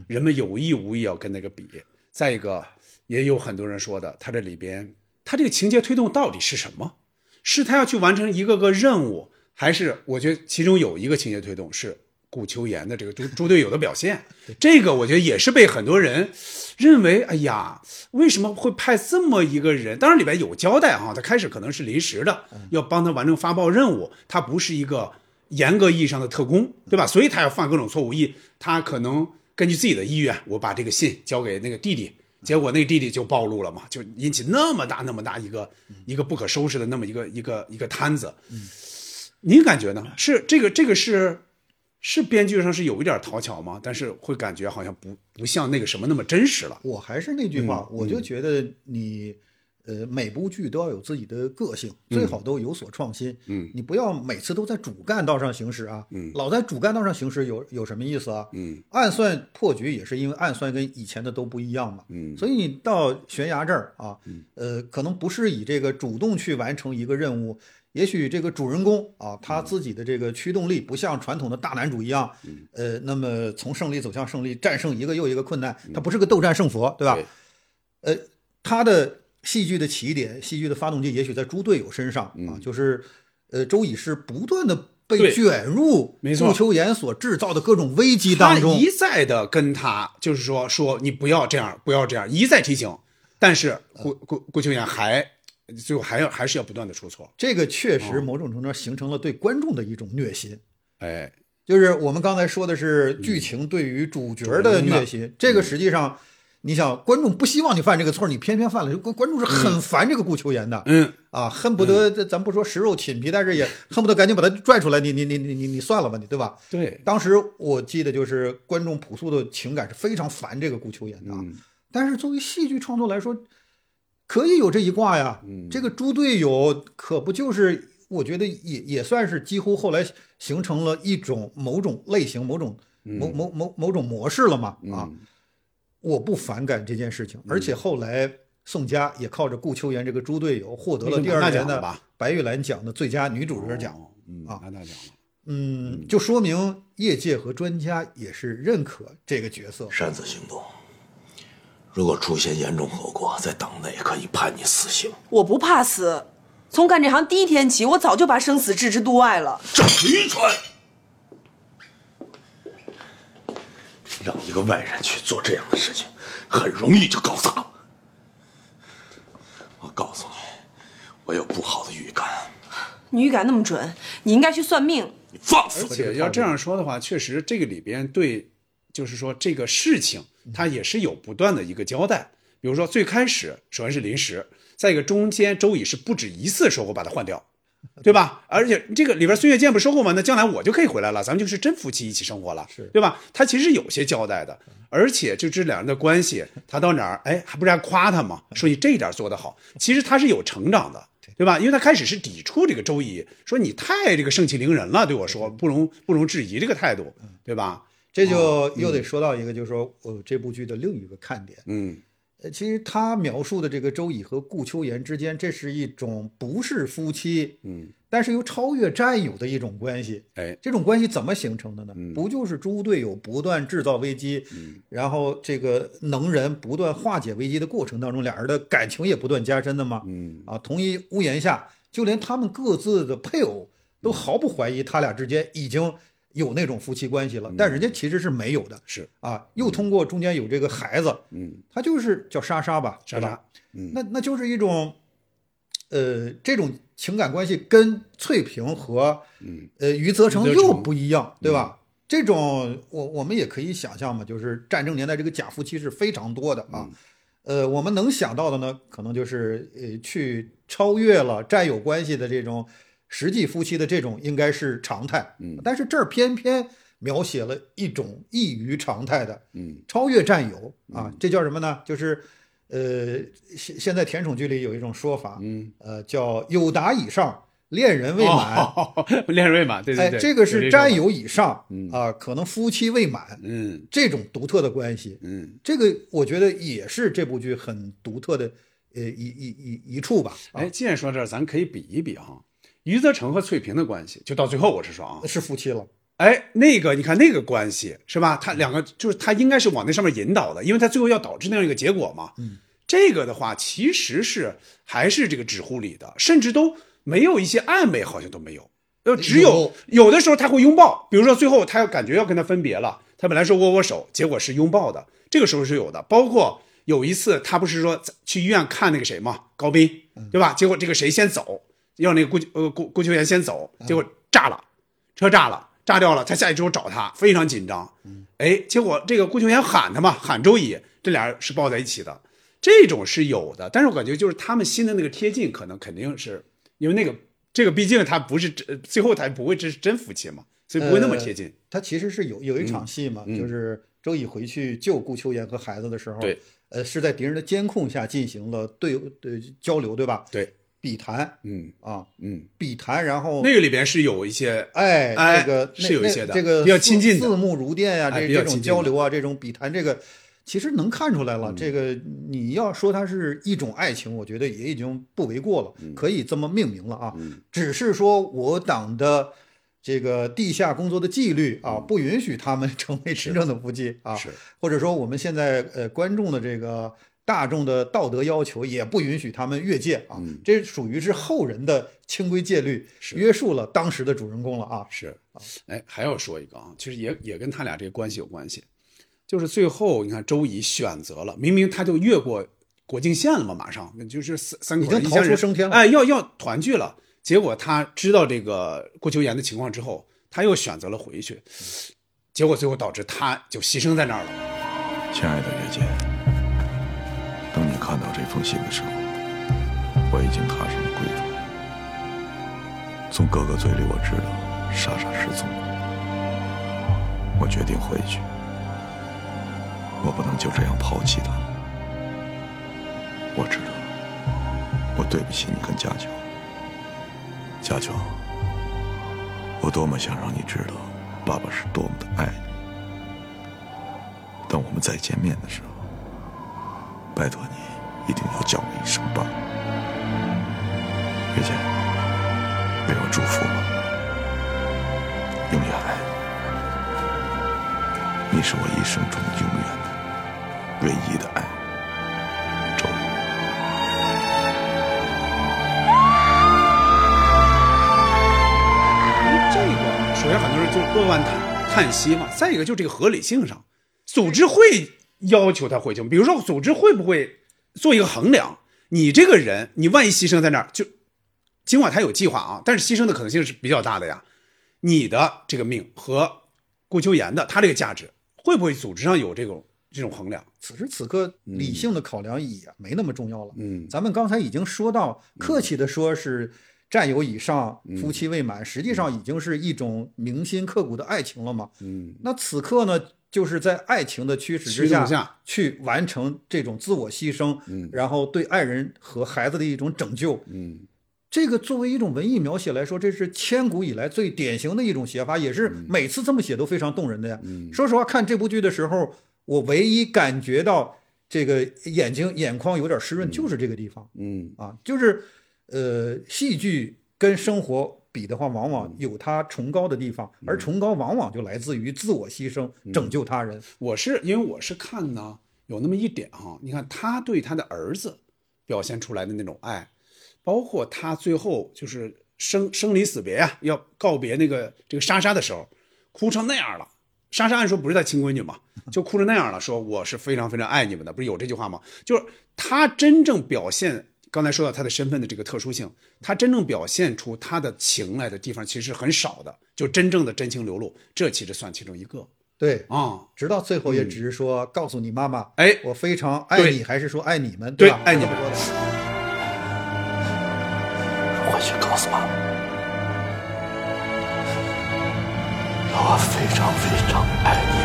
人们有意无意要跟那个比。再一个，也有很多人说的，他这里边他这个情节推动到底是什么？是他要去完成一个个任务，还是我觉得其中有一个情节推动是顾秋妍的这个猪队友的表现？这个我觉得也是被很多人认为，哎呀，为什么会派这么一个人？当然里边有交代哈，他开始可能是临时的，要帮他完成发报任务，他不是一个严格意义上的特工，对吧？所以他要犯各种错误，他可能。根据自己的意愿，我把这个信交给那个弟弟，结果那个弟弟就暴露了嘛，就引起那么大一个不可收拾的那么一个摊子。您感觉呢？是这个是编剧上是有一点讨巧吗？但是会感觉好像不像那个什么那么真实了。我还是那句话，我就觉得你每部剧都要有自己的个性，最好都有所创新。你不要每次都在主干道上行驶啊。老在主干道上行驶有什么意思啊？暗算破局也是因为暗算跟以前的都不一样嘛。所以你到悬崖这儿啊，可能不是以这个主动去完成一个任务，也许这个主人公啊，他自己的这个驱动力不像传统的大男主一样，那么从胜利走向胜利，战胜一个又一个困难，他不是个斗战胜佛，对吧？他的。戏剧的起点，戏剧的发动机，也许在猪队友身上啊，就是，周乙是不断的被卷入顾秋妍所制造的各种危机当中，他一再的跟他就是说你不要这样，不要这样，一再提醒，但是顾秋妍最后还是要不断的出错，这个确实某种程度上形成了对观众的一种虐心，就是我们刚才说的是剧情对于主角的虐心，这个实际上。你想，观众不希望你犯这个错，你偏偏犯了，观众是很烦这个顾秋妍的，恨不得咱不说食肉寝皮，但是也恨不得赶紧把他拽出来，你算了吧，你对吧？对。当时我记得就是观众朴素的情感是非常烦这个顾秋妍的，但是作为戏剧创作来说，可以有这一挂呀。这个猪队友可不就是，我觉得也算是几乎后来形成了一种某种类型、某种模式了嘛？我不反感这件事情，而且后来宋佳也靠着顾秋妍这个猪队友获得了2022年的白玉兰奖的最佳女主角奖，就说明业界和专家也是认可这个角色。擅自行动，如果出现严重后果，在党内可以判你死刑。我不怕死，从干这行第一天起，我早就把生死置之度外了。这愚蠢！让一个外人去做这样的事情，很容易就搞砸。我告诉你，我有不好的预感。你预感那么准，你应该去算命。你放肆！而且要这样说的话，确实这个里边对，就是说这个事情，它也是有不断的一个交代。比如说最开始，首先是临时，再一个中间周乙是不止一次说过把他换掉，对吧？而且这个里边孙月剑不说过吗？那将来我就可以回来了，咱们就是真夫妻一起生活了，对吧？他其实有些交代的，而且就这两人的关系，他到哪儿，哎，还不是还夸他吗？说你这一点做得好，其实他是有成长的。对吧？因为他开始是抵触这个周乙，说你太这个盛气凌人了，对我说不容置疑这个态度，对吧？这就又得说到一个，就是说这部剧的另一个看点，其实他描述的这个周乙和顾秋妍之间，这是一种不是夫妻，但是又超越占有的一种关系。哎，这种关系怎么形成的呢？不就是猪队友不断制造危机，然后这个能人不断化解危机的过程当中，俩人的感情也不断加深的吗？同一屋檐下，就连他们各自的配偶都毫不怀疑，他俩之间已经有那种夫妻关系了，但人家其实是没有的。是啊，又通过中间有这个孩子，他就是叫莎莎吧，莎莎，那就是一种，这种情感关系跟翠萍和余则成又不一样，对吧？这种我们也可以想象嘛，就是战争年代这个假夫妻是非常多的啊，我们能想到的呢，可能就是去超越了占有关系的这种。实际夫妻的这种应该是常态，但是这儿偏偏描写了一种异于常态的，超越占有啊，这叫什么呢？就是，现在甜宠剧里有一种说法，叫友达以上，恋人未满，恋人未满，对对对，这个是占有以上，啊，可能夫妻未满，这种独特的关系，这个我觉得也是这部剧很独特的，一处吧。哎，既然说这儿，咱可以比一比哈。余则成和翠萍的关系，就到最后我是说啊，是夫妻了。哎，那个你看那个关系是吧？他两个就是他应该是往那上面引导的，因为他最后要导致那样一个结果嘛。这个的话其实是还是这个纸糊里的，甚至都没有一些暧昧，好像都没有。只有的时候他会拥抱，比如说最后他感觉要跟他分别了，他本来说握手，结果是拥抱的，这个时候是有的。包括有一次他不是说去医院看那个谁嘛，高斌，对吧？结果这个谁先走。要那个顾秋妍先走，结果炸了，车炸掉了。他下一周找他，非常紧张。哎，结果这个顾秋妍喊他嘛，喊周乙，这俩是抱在一起的，这种是有的。但是我感觉就是他们新的那个贴近，可能肯定是因为那个毕竟他不是最后他不会这是真夫妻嘛，所以不会那么贴近。他其实是有一场戏嘛，就是周乙回去救顾秋妍和孩子的时候，对，是在敌人的监控下进行了对交流，对吧？对。笔谈，笔谈，然后那个里边是有一些，哎，这个是有一些的，这个比较亲近的，四目如电呀，这种交流啊，这种笔谈，这个其实能看出来了。这个你要说它是一种爱情，我觉得也已经不为过了，可以这么命名了啊。只是说我党的这个地下工作的纪律啊，不允许他们成为真正的夫妻啊，或者说我们现在观众的这个。大众的道德要求也不允许他们越界啊，这属于是后人的清规戒律，约束了当时的主人公了啊。是，哎，还要说一个啊，其实也跟他俩这个关系有关系，就是最后你看周乙选择了，明明他就越过国境线了嘛，马上就是三口人一家人已经逃出升天了，哎，要团聚了，结果他知道这个顾秋妍的情况之后，他又选择了回去，结果最后导致他就牺牲在那儿了。亲爱的月姐。当你看到这封信的时候，我已经踏上了归途。从哥哥嘴里我知道莎莎失踪了，我决定回去，我不能就这样抛弃她。我知道我对不起你跟家乔，家乔，我多么想让你知道爸爸是多么的爱你。当我们再见面的时候，拜托你一定要叫我一声爸，月姐，为我祝福吧，永远爱你，你是我一生中永远的唯一的爱。首先很多人就扼腕叹息嘛，再一个就这个合理性上，组织会要求他回去，比如说组织会不会做一个衡量，你这个人你万一牺牲在那儿，就尽管他有计划啊，但是牺牲的可能性是比较大的呀，你的这个命和顾秋岩的他这个价值会不会组织上有这种衡量？此时此刻理性的考量也没那么重要了。嗯，咱们刚才已经说到，客气的说是战友以上，夫妻未满，实际上已经是一种铭心刻骨的爱情了嘛。嗯，那此刻呢，就是在爱情的驱使之下去完成这种自我牺牲，然后对爱人和孩子的一种拯救。嗯，这个作为一种文艺描写来说，这是千古以来最典型的一种写法，也是每次这么写都非常动人的呀。嗯，说实话，看这部剧的时候，我唯一感觉到这个眼眶有点湿润，就是这个地方。嗯，啊，就是戏剧跟生活比的话，往往有它崇高的地方，而崇高往往就来自于自我牺牲，拯救他人。因为我是看呢，有那么一点哈，你看他对他的儿子表现出来的那种爱，包括他最后就是生离死别啊，要告别那个莎莎的时候，哭成那样了。莎莎按说不是她亲闺女嘛，就哭成那样了，说我是非常非常爱你们的，不是有这句话吗？就是她真正表现，刚才说到她的身份的这个特殊性，她真正表现出她的情来的地方其实很少的，就真正的真情流露，这其实算其中一个。对啊，直到最后也只是说，告诉你妈妈，哎，我非常爱你，还是说爱你们，对吧？对，爱你们。回去告诉妈妈。我非常非常爱你，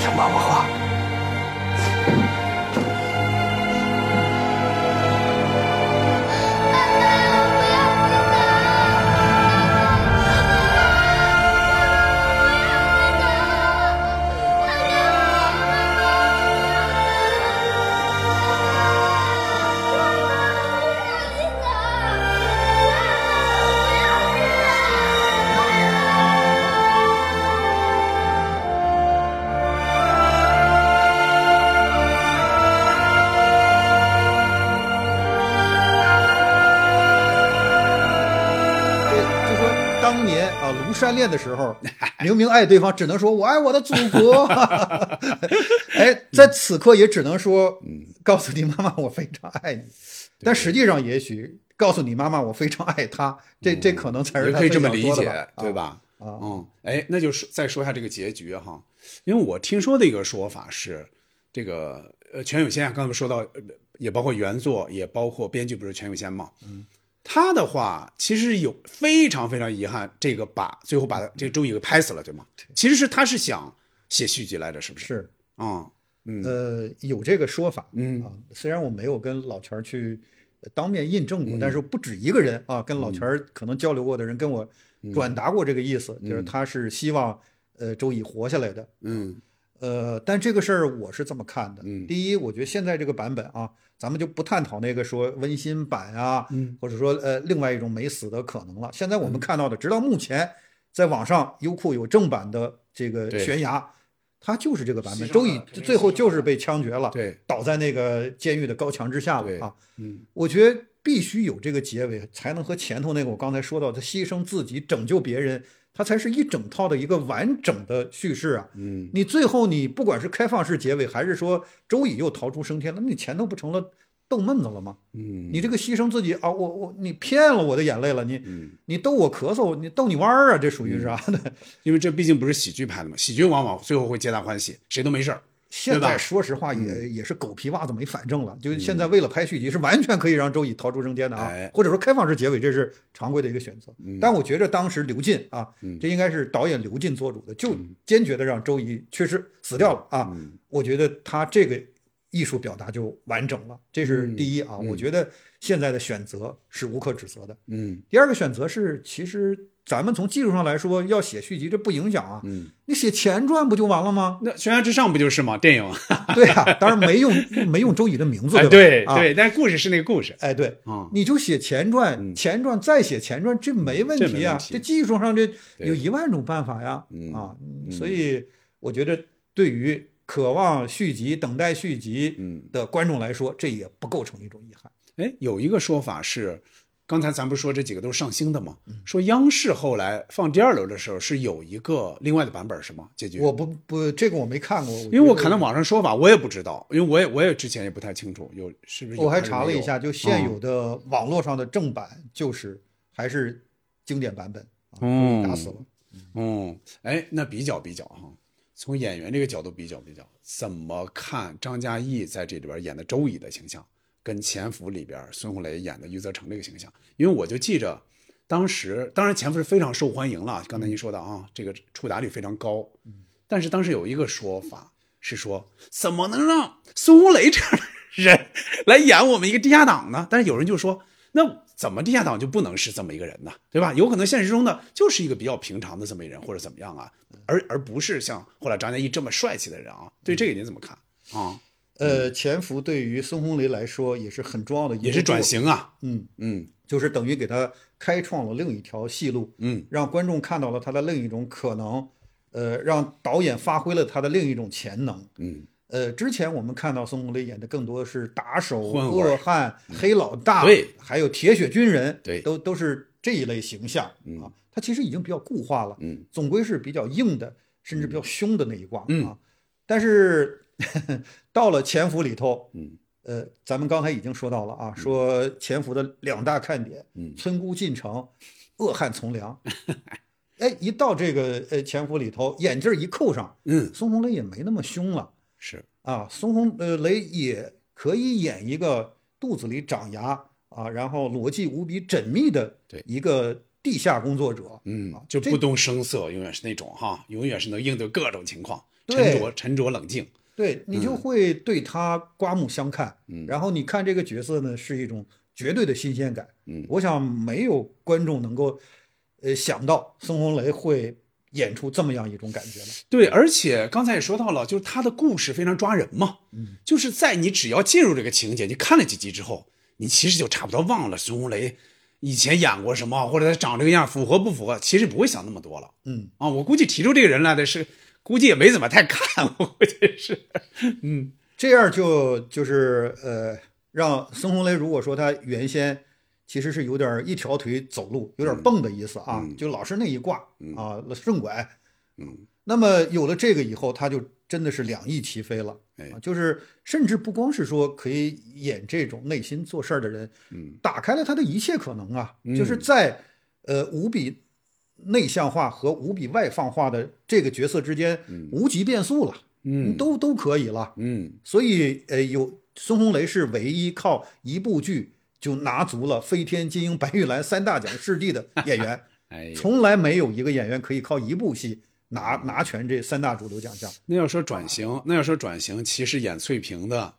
听妈妈话。单恋的时候，明明爱对方，只能说我爱我的祖国。哎，在此刻也只能说，告诉你妈妈，我非常爱你。但实际上，也许告诉你妈妈，我非常爱她，这可能才是他可以这么理解，对吧？哎，那就再说一下这个结局哈，因为我听说的一个说法是，这个全友贤刚才说到，也包括原作，也包括编剧，不是全友贤嘛？嗯。他的话其实有非常非常遗憾，这个最后把这个周易给拍死了，对吗？其实是他是想写续集来的，是不是？是啊，有这个说法，啊，虽然我没有跟老钱去当面印证过，但是不止一个人啊，跟老钱可能交流过的人跟我转达过这个意思，就是他是希望周易活下来的，但这个事儿我是这么看的，第一，我觉得现在这个版本啊。咱们就不探讨那个说温馨版啊，或者说另外一种没死的可能了。现在我们看到的，直到目前，在网上优酷有正版的这个悬崖，它就是这个版本。周易最后就是被枪决了，对，倒在那个监狱的高墙之下了啊。我觉得必须有这个结尾，才能和前头那个我刚才说到的牺牲自己拯救别人，它才是一整套的一个完整的叙事啊！你最后你不管是开放式结尾，还是说周易又逃出升天了，那你前头不成了逗闷子了吗？你这个牺牲自己啊，你骗了我的眼泪了，你逗我咳嗽，你逗你弯儿啊，这属于啥呢？因为这毕竟不是喜剧拍的嘛，喜剧往往最后会皆大欢喜，谁都没事儿。现在说实话也是狗皮袜子没反正了，就是现在为了拍续集是完全可以让周易逃出升天的啊，或者说开放式结尾，这是常规的一个选择。但我觉得当时刘进啊，这应该是导演刘进做主的，就坚决的让周易确实死掉了啊。我觉得他这个艺术表达就完整了，这是第一啊。我觉得现在的选择是无可指责的。第二个选择是，其实咱们从技术上来说，要写续集这不影响啊。嗯，你写前传不就完了吗？那《悬崖之上》不就是吗？电影。对呀、啊，当然没用周乙的名字，对吧？对对，但故事是那个故事。哎，对，嗯、你就写前传，前传再写前传，这没问题啊。这技术上这有10000种办法呀。嗯、啊，所以我觉得对于渴望续集、等待续集的观众来说，这也不构成一种遗憾。哎，有一个说法是，刚才咱不是说这几个都是上星的吗？说央视后来放第二轮的时候是有一个另外的版本是吗？结局我不这个我没看过，因为我看到网上说法我也不知道，因为我也之前也不太清楚有是不是有。我还查了一下，就现有的网络上的正版就是还是经典版本，打死了。嗯，哎，那比较哈。从演员这个角度比较，怎么看张嘉译在这里边演的周乙的形象，跟《潜伏》里边孙红雷演的余则成这个形象？因为我就记着，当时当然《潜伏》是非常受欢迎了，刚才您说的啊，这个触达率非常高。但是当时有一个说法是说，怎么能让孙红雷这样的人来演我们一个地下党呢？但是有人就说，那怎么地下党就不能是这么一个人呢？对吧？有可能现实中呢就是一个比较平常的这么一个人，或者怎么样啊，而不是像后来张嘉译这么帅气的人啊。对这个您怎么看啊？潜伏对于孙红雷来说也是很重要的一，也是转型啊。就是等于给他开创了另一条戏路，让观众看到了他的另一种可能，让导演发挥了他的另一种潜能。之前我们看到孙红雷演的更多是打手、恶汉、黑老大，还有铁血军人，都是这一类形象啊。他其实已经比较固化了，总归是比较硬的，甚至比较凶的那一挂啊。但是到了《潜伏》里头，咱们刚才已经说到了啊，说《潜伏》的两大看点：村姑进城、恶汉从良。哎，一到这个《潜伏》里头，眼镜一扣上，孙红雷也没那么凶了。是啊，孙红雷也可以演一个肚子里长牙啊，然后逻辑无比缜密的一个地下工作者，就不动声色，永远是那种哈，永远是能应对各种情况，沉着冷静。对，你就会对他刮目相看，然后你看这个角色呢是一种绝对的新鲜感。我想没有观众能够想到孙红雷会演出这么样一种感觉了。对，而且刚才也说到了，就是他的故事非常抓人嘛，就是在你只要进入这个情节，你看了几集之后，你其实就差不多忘了孙红雷以前演过什么，或者他长这个样符合不符合，其实不会想那么多了。我估计提出这个人来的是，估计也没怎么太看，我估计是，这样就是让孙红雷如果说他原先其实是有点一条腿走路，有点蹦的意思啊，就老是那一挂啊，顺拐。那么有了这个以后，他就真的是两翼齐飞了，就是甚至不光是说可以演这种内心做事儿的人，打开了他的一切可能啊，就是在无比内向化和无比外放化的这个角色之间，无极变速了，都可以了，所以有孙红雷是唯一靠一部剧就拿足了飞天、金鹰、白玉兰三大奖视帝的演员，从来没有一个演员可以靠一部戏拿全这三大主流奖项。那要说转型，其实演翠萍的，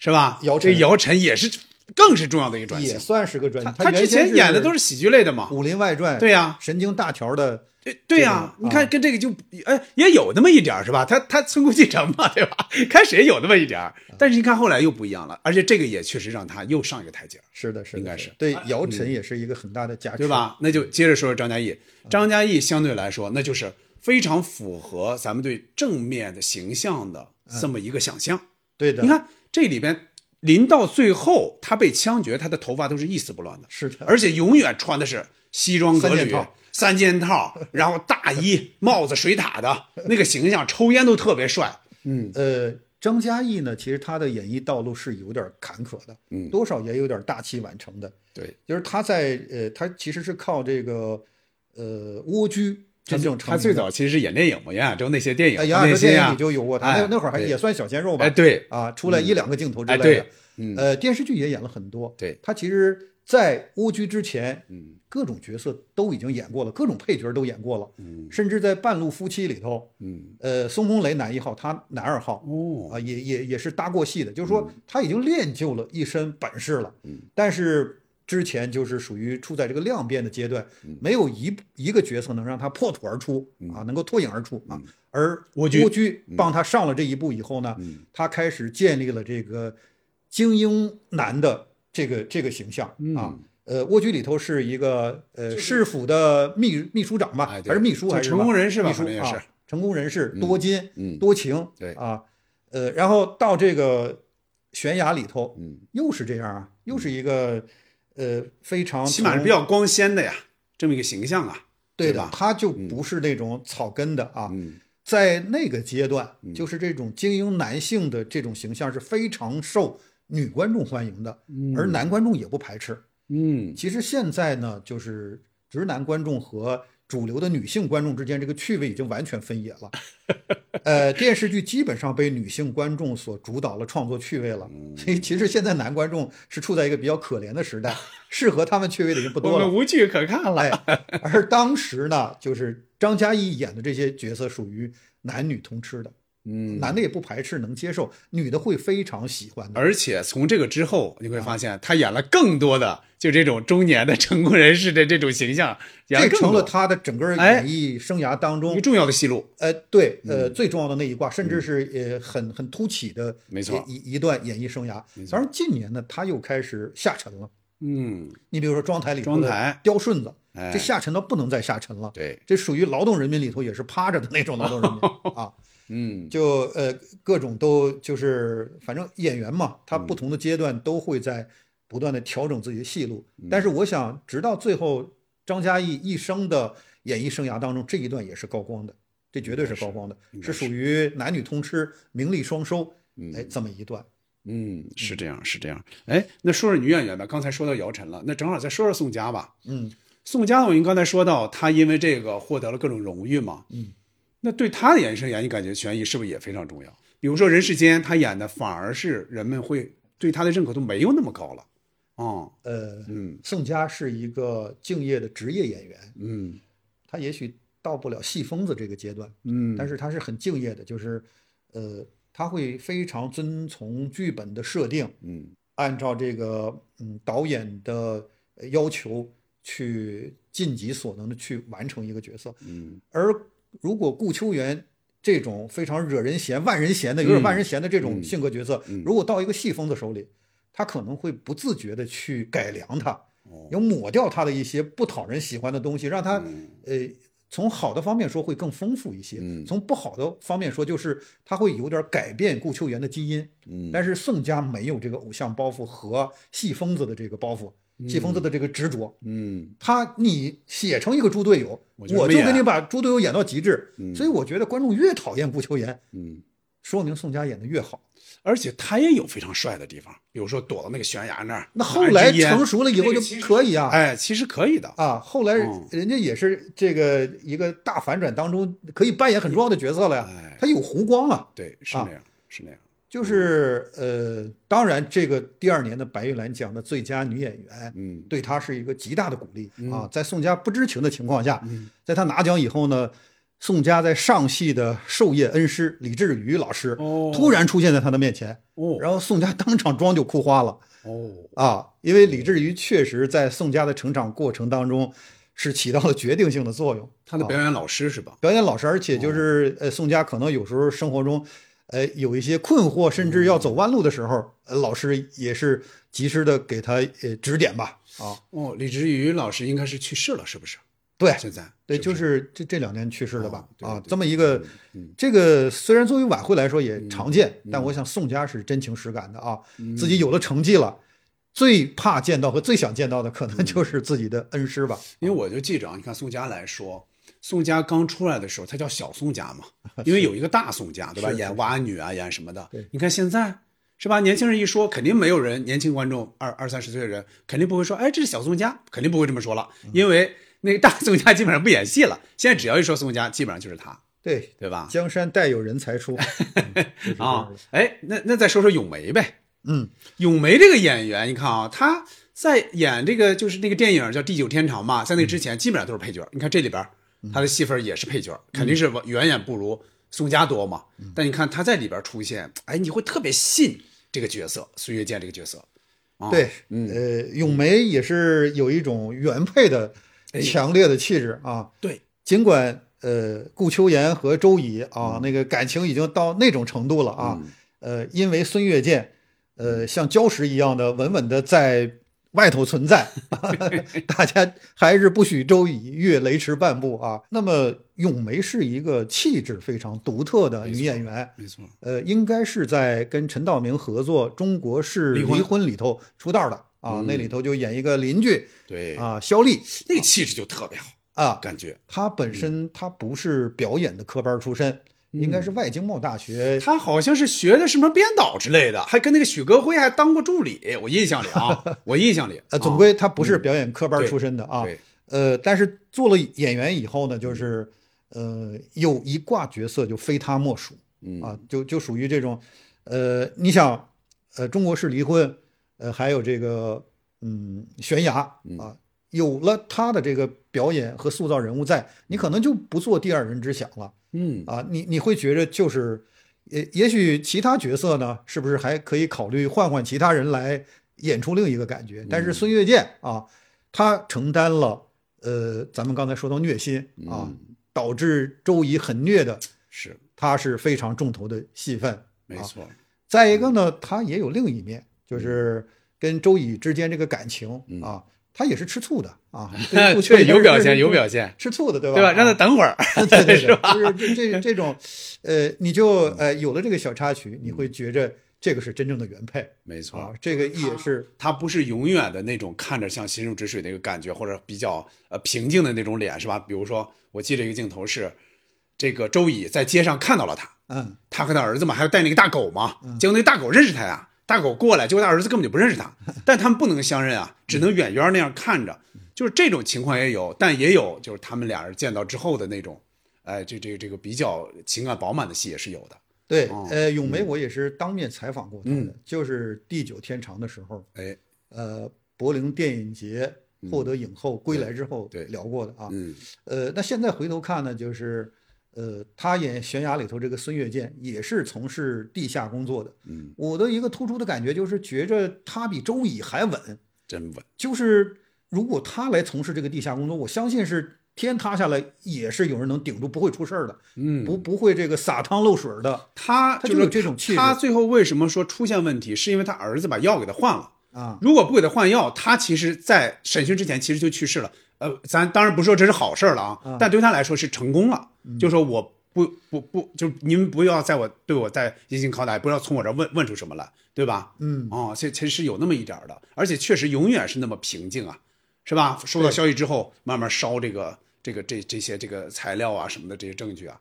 是吧？姚晨也是，更是重要的一个转型，也算是个转型。他之前演的都是喜剧类的嘛，《武林外传》对呀，神经大条的。对呀，你看跟这个就也有那么一点是吧？他村姑进城嘛，对吧？开始也有那么一点，但是你看后来又不一样了，而且这个也确实让他又上一个台阶。是的，应该是对姚晨也是一个很大的加持，对吧？那就接着说张嘉译，张嘉译相对来说那就是非常符合咱们对正面的形象的这么一个想象。对的，你看这里边临到最后他被枪决，他的头发都是一丝不乱的，是的，而且永远穿的是西装革履。三件套，然后大衣、帽子、水塔的那个形象，抽烟都特别帅。张嘉译呢，其实他的演艺道路是有点坎坷的，多少也有点大器晚成的。对，就是他在他其实是靠这个蜗居真正成名。他最早其实是演电影嘛，杨亚洲那些电影，杨亚洲电影里就有过他。那会儿还也算小鲜肉吧？对啊，出来1-2个镜头之类的。对，电视剧也演了很多。对，他其实。在蜗居之前，各种角色都已经演过了，各种配角都演过了，甚至在《半路夫妻》里头，孙红雷男一号，他男二号，也是搭过戏的，就是说他已经练就了一身本事了。但是之前就是属于处在这个量变的阶段，没有一个角色能让他破土而出啊，能够脱颖而出啊。而蜗居帮他上了这一步以后呢，他开始建立了这个精英男的这个形象啊。蜗居里头是一个市府的秘书长吧，还是秘书还是成功人士吧，秘书啊，成功人士多金多情，对啊，然后到这个悬崖里头，又是这样啊，又是一个。非常起码是比较光鲜的呀，这么一个形象啊，对吧？他就不是那种草根的啊，在那个阶段，就是这种精英男性的这种形象是非常受女观众欢迎的，而男观众也不排斥。其实现在呢，就是直男观众和主流的女性观众之间，这个趣味已经完全分野了。电视剧基本上被女性观众所主导了创作趣味了，所以其实现在男观众是处在一个比较可怜的时代，适合他们趣味的已经不多了，我们无剧可看了。而当时呢，就是张嘉译演的这些角色属于男女通吃的，男的也不排斥，能接受，女的会非常喜欢的。而且从这个之后你会发现他演了更多的就这种中年的成功人士的这种形象，这成了他的整个演艺生涯当中一个重要的戏路。对，最重要的那一卦，甚至是很突起的，没错，一段演艺生涯。当然，近年呢，他又开始下沉了。你比如说庄台刁顺子，这下沉到不能再下沉了。对，这属于劳动人民里头也是趴着的那种劳动人民啊。就各种都就是，反正演员嘛，他不同的阶段都会在。不断的调整自己的戏路，但是我想，直到最后，张嘉译一生的演艺生涯当中，这一段也是高光的，这绝对是高光的，是属于男女通吃、名利双收，这么一段。是这样，是这样。哎，那说说女演员吧，刚才说到姚晨了，那正好再说说宋佳吧。宋佳，我们刚才说到她因为这个获得了各种荣誉嘛。那对她的演艺生涯，你感觉悬疑是不是也非常重要？比如说《人世间》，她演的反而是人们会对她的认可度没有那么高了。宋佳是一个敬业的职业演员，他也许到不了戏疯子这个阶段，但是他是很敬业的，就是，他会非常遵从剧本的设定，按照这个导演的要求去尽己所能的去完成一个角色，而如果顾秋元。这种非常惹人嫌、万人嫌的，有点万人嫌的这种性格角色，如果到一个戏疯子手里，他可能会不自觉的去改良他，要抹掉他的一些不讨人喜欢的东西，让他从好的方面说会更丰富一些，从不好的方面说就是他会有点改变顾秋元的基因。但是宋佳没有这个偶像包袱和戏疯子的这个包袱。戏疯子的这个执着，你写成一个猪队友，我就给你把猪队友演到极致，所以我觉得观众越讨厌顾秋元，说明宋佳演的越好，而且他也有非常帅的地方，比如说躲到那个悬崖那儿，那后来成熟了以后就可以啊，其实可以的啊，后来人家也是这个一个大反转当中可以扮演很重要的角色了呀，他有弧光啊，对，是那样，是那样。就是当然这个2012年的白玉兰奖的最佳女演员，对她是一个极大的鼓励啊。在宋佳不知情的情况下，在她拿奖以后呢，宋佳在上戏的授业恩师李志宇老师突然出现在她的面前，然后宋佳当场妆就哭花了啊，因为李志宇确实在宋佳的成长过程当中是起到了决定性的作用，她的表演老师是吧？表演老师，而且就是宋佳可能有时候生活中。有一些困惑，甚至要走弯路的时候，老师也是及时的给他指点吧。李志宇老师应该是去世了，是不是？对，现在对，就是这2年去世的吧。这么一个，这个虽然作为晚会来说也常见，但我想宋佳是真情实感的啊。自己有了成绩了，最怕见到和最想见到的，可能就是自己的恩师吧。因为我就记着啊，你看宋佳来说。宋佳刚出来的时候，他叫小宋佳嘛，因为有一个大宋佳，对吧？演蛙女啊，演什么的。你看现在，是吧？年轻人一说，肯定没有人，年轻观众二三十岁的人，肯定不会说，哎，这是小宋佳，肯定不会这么说了，因为那个大宋佳基本上不演戏了。现在只要一说宋佳，基本上就是他，对吧？江山代有人才出那再说说咏梅呗。咏梅这个演员，你看啊，他在演这个就是那个电影叫《地久天长》嘛，在那之前基本上都是配角。你看这里边。他的戏份也是配角，肯定是远远不如宋佳多嘛。但你看他在里边出现，哎，你会特别信这个角色，孙越健这个角色。啊。对，咏梅也是有一种原配的强烈的气质啊。对，尽管顾秋岩和周乙啊，那个感情已经到那种程度了啊。因为孙越剑像礁石一样的稳稳的在外头存在，大家还是不许周乙越雷池半步啊。那么咏梅是一个气质非常独特的女演员，没错，应该是在跟陈道明合作《中国式离婚》里头出道的啊，那里头就演一个邻居，对啊，肖丽，那个气质就特别好啊，感觉她本身她不是表演的科班出身。应该是外经贸大学，他好像是学的什么编导之类的，还跟那个许戈辉还当过助理，我印象里啊，我印象里，总归他不是表演科班出身的啊，但是做了演员以后呢，就是有一挂角色就非他莫属啊，就属于这种，你想，中国式离婚，还有这个悬崖啊。有了他的这个表演和塑造人物在，你可能就不做第二人之想了。你会觉得就是，也许其他角色呢，是不是还可以考虑换其他人来演出另一个感觉？但是孙越剑啊，他承担了咱们刚才说到虐心啊，导致周乙很虐的，是他是非常重头的戏份，没错。再一个呢，他也有另一面，就是跟周乙之间这个感情啊。他也是吃醋的啊，对，有表现，吃醋的，对吧？对吧？让他等会儿，对，是吧？就是这种，你就有了这个小插曲，你会觉着这个是真正的原配，没错，啊、这个也是他不是永远的那种看着像心如止水那个感觉，或者比较平静的那种脸，是吧？比如说，我记得一个镜头是，这个周乙在街上看到了他，他和他儿子嘛，还要带那个大狗嘛，结果那个大狗认识他呀。大狗过来，结果他儿子根本就不认识他，但他们不能相认啊，只能远远那样看着，就是这种情况也有，但也有就是他们俩人见到之后的那种，哎，这个比较情感饱满的戏也是有的。对，咏梅我也是当面采访过他的，就是地久天长的时候，柏林电影节获得影后归来之后聊过的啊。那现在回头看呢，就是。他演悬崖里头这个孙越剑也是从事地下工作的。我的一个突出的感觉就是觉着他比周乙还稳，真稳。就是如果他来从事这个地下工作，我相信是天塌下来也是有人能顶住，不会出事儿的。不会这个洒汤漏水的。他就有这种气质。他最后为什么说出现问题，是因为他儿子把药给他换了啊？如果不给他换药，他其实在审讯之前其实就去世了。咱当然不说这是好事了啊，但对他来说是成功了。就说我不，就您不要对我再严刑拷打，不要从我这问出什么来，对吧？其实有那么一点的，而且确实永远是那么平静啊，是吧？收到消息之后，慢慢烧这些这个材料啊什么的这些证据啊，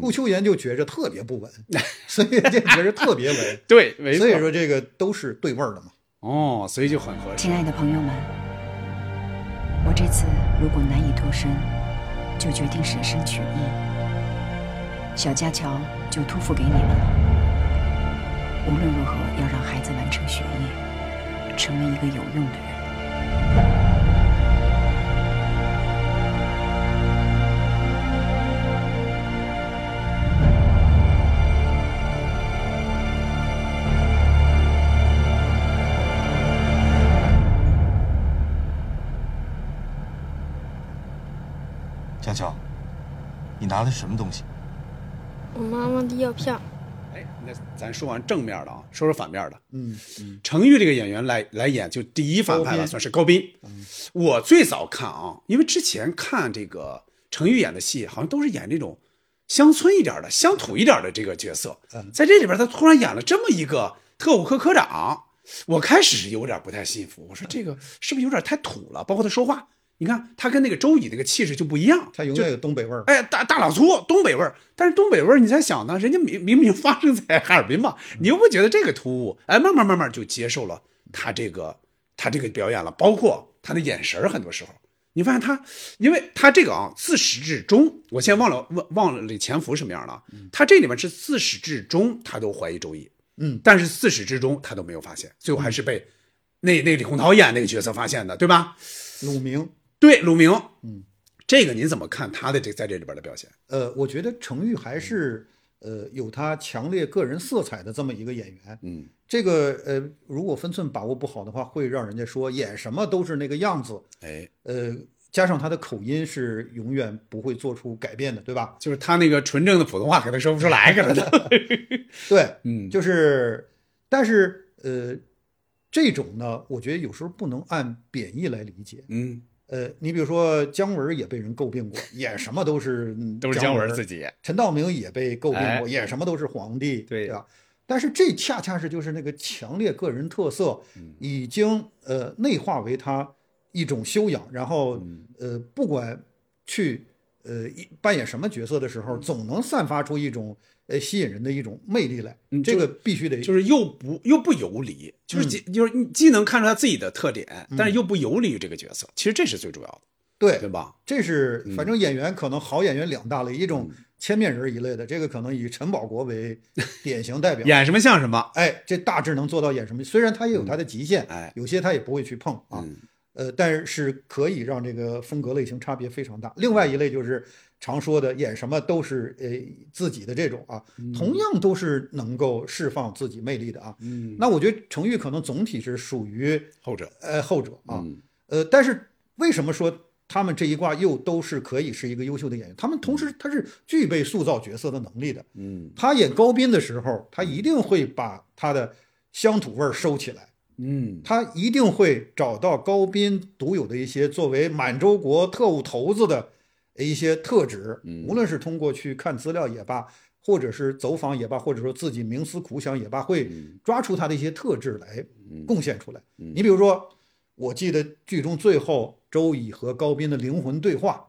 顾秋岩就觉着特别不稳，所以就觉着特别稳，对，没错。所以说这个都是对味儿的嘛。所以就很合适。亲爱的朋友们。我这次如果难以脱身，就决定舍身取义，小家乔就托付给你们了。无论如何，要让孩子完成学业，成为一个有用的佳乔，你拿的什么东西？我妈妈的药票。那咱说完正面的啊，说说反面的。程昱这个演员来演就第一反派了，算是高斌。我最早看啊，因为之前看这个程昱演的戏，好像都是演这种乡村一点的、乡土一点的这个角色。在这里边，他突然演了这么一个特务科科长，我开始是有点不太信服。我说这个是不是有点太土了？包括他说话。你看他跟那个周乙那个气势就不一样，他永远有东北味儿，大老粗东北味儿。但是东北味儿你才想呢，人家明明发生在哈尔滨嘛，你又不觉得这个突兀？慢慢就接受了他这个表演了，包括他的眼神，很多时候你发现他，因为他这个啊自始至终，我现在忘了李潜伏什么样了，他这里面是自始至终他都怀疑周乙，但是自始至终他都没有发现，最后还是被那李洪涛演那个角色发现的，对吧？鲁明，这个您怎么看他的在这里边的表现？我觉得程昱还是有他强烈个人色彩的这么一个演员，嗯，这个如果分寸把握不好的话，会让人家说演什么都是那个样子，哎，加上他的口音是永远不会做出改变的，对吧？就是他那个纯正的普通话可能说不出来，可能对，嗯，就是，但是这种呢，我觉得有时候不能按贬义来理解，嗯。你比如说姜文也被人诟病过，演什么都是姜文自己。陈道明也被诟病过，演什么都是皇帝，对吧？但是这恰恰是就是那个强烈个人特色，已经内化为他一种修养，然后不管去扮演什么角色的时候，总能散发出一种吸引人的一种魅力来。这个必须得就是又不游离，就是你既能看出他自己的特点，但是又不游离于这个角色。其实这是最主要的，对吧？这是反正演员可能好演员两大类，一种千面人一类的，这个可能以陈宝国为典型代表，演什么像什么。哎，这大致能做到演什么，虽然他也有他的极限，有些他也不会去碰啊。但是可以让这个风格类型差别非常大。另外一类就是常说的演什么都是自己的这种啊，同样都是能够释放自己魅力的啊。那我觉得程昱可能总体是属于后者啊。但是为什么说他们这一挂又都是可以是一个优秀的演员？他们同时他是具备塑造角色的能力的。他演高斌的时候，他一定会把他的乡土味收起来。他一定会找到高斌独有的一些作为满洲国特务头子的一些特质，无论是通过去看资料也罢，或者是走访也罢，或者说自己冥思苦想也罢，会抓出他的一些特质来贡献出来。你比如说，我记得剧中最后周乙和高斌的灵魂对话，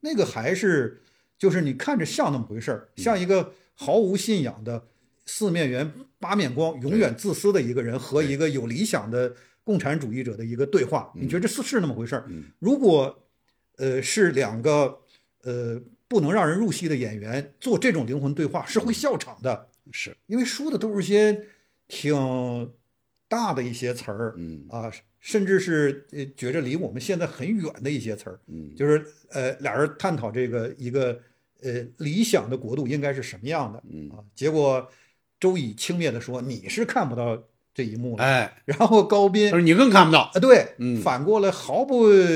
那个还是就是你看着像那么回事儿，像一个毫无信仰的四面圆八面光永远自私的一个人和一个有理想的共产主义者的一个对话。你觉得这是那么回事儿？如果是两个不能让人入戏的演员做这种灵魂对话，是会笑场的，是因为说的都是些挺大的一些词儿，啊，甚至是觉着离我们现在很远的一些词儿，就是俩人探讨这个一个理想的国度应该是什么样的啊？结果周乙轻蔑地说：“你是看不到这一幕了。”哎，然后高斌说：“你更看不到。”对，反过来毫不犹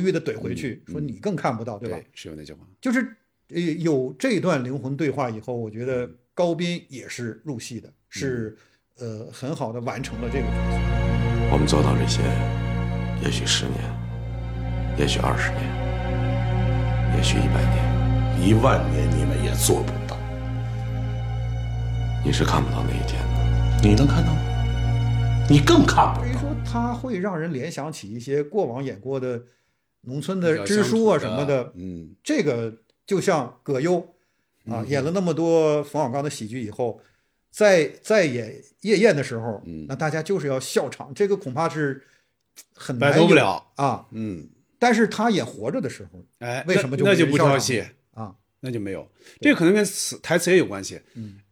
豫地怼回去，说：“你更看不到，对吧？”对，是有那句话。就是有这段灵魂对话以后，我觉得高斌也是入戏的，是很好的完成了这个角色。我们做到这些，也许10年，也许20年，也许100年，1万年，你们也做不到。你是看不到那一天的，你能看到吗？你更看不到。所以说，它会让人联想起一些过往演过的农村的支书啊什么的。这个就像葛优啊，演了那么多冯小刚的喜剧以后，再演夜宴的时候，那大家就是要笑场，这个恐怕是很难摆脱不了啊。但是他演活着的时候，为什么就没人笑场？那就不挑戏啊，那就没有。这个可能跟台词也有关系。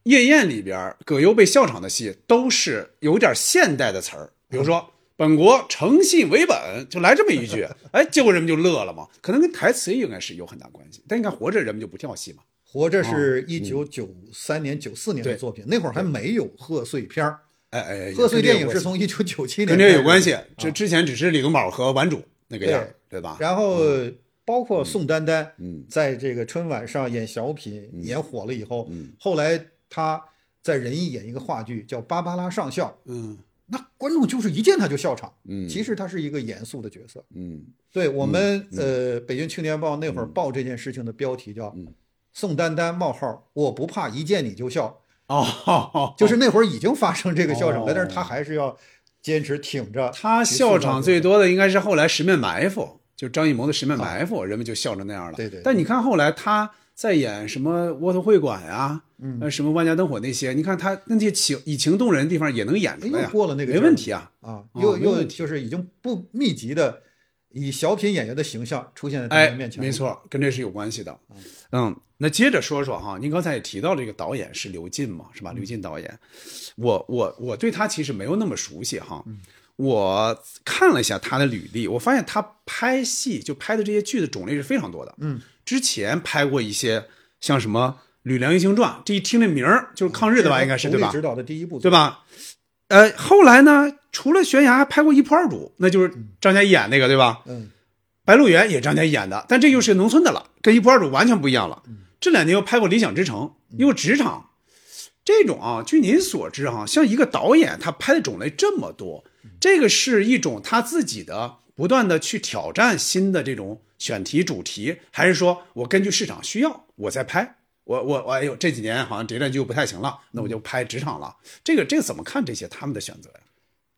夜宴里边葛优被笑场的戏都是有点现代的词儿，比如说本国诚信为本，就来这么一句，结果人们就乐了嘛。可能跟台词应该是有很大关系，但你看活着人们就不跳戏嘛。活着是1993年、94年的作品，那会儿还没有贺岁片儿，贺岁电影是从1997年跟这有关系，这之前只是李东宝和顽主那个样，对吧？然后包括宋丹丹，在这个春晚上演小品演火了以后，后来。他在仁义演一个话剧叫《芭芭拉上校》，那观众就是一见他就笑场，其实他是一个严肃的角色，对我们北京青年报那会儿报这件事情的标题叫宋丹丹：我不怕一见你就笑，就是那会儿已经发生这个笑场了，但是他还是要坚持挺着。他笑场最多的应该是后来《十面埋伏》，就张艺谋的《十面埋伏》，人们就笑成那样了。对。但你看后来他。在演什么窝头会馆啊，什么万家灯火那些，你看他那些以情动人的地方也能演出来，过了那个没问题啊又就是已经不密集的以小品演员的形象出现在大家面前，没错，跟这是有关系的。那接着说说哈，您刚才也提到这个导演是刘进嘛，是吧？刘进导演，我对他其实没有那么熟悉哈。我看了一下他的履历，我发现他拍戏就拍的这些剧的种类是非常多的。之前拍过一些像什么吕梁英雄传，这一听这名儿就是抗日的吧，应该是对吧？指导的第一部，对吧？后来呢，除了悬崖，还拍过一仆二主，那就是张嘉译演那个，对吧？嗯，白鹿原也张嘉译演的，但这又是农村的了，跟一仆二主完全不一样了。这2年又拍过理想之城，又职场。这种啊，据您所知哈，像一个导演他拍的种类这么多，这个是一种他自己的不断的去挑战新的这种选题主题，还是说我根据市场需要我再拍？我哎呦，这几年好像谍战剧不太行了，那我就拍职场了。这个怎么看这些他们的选择呀？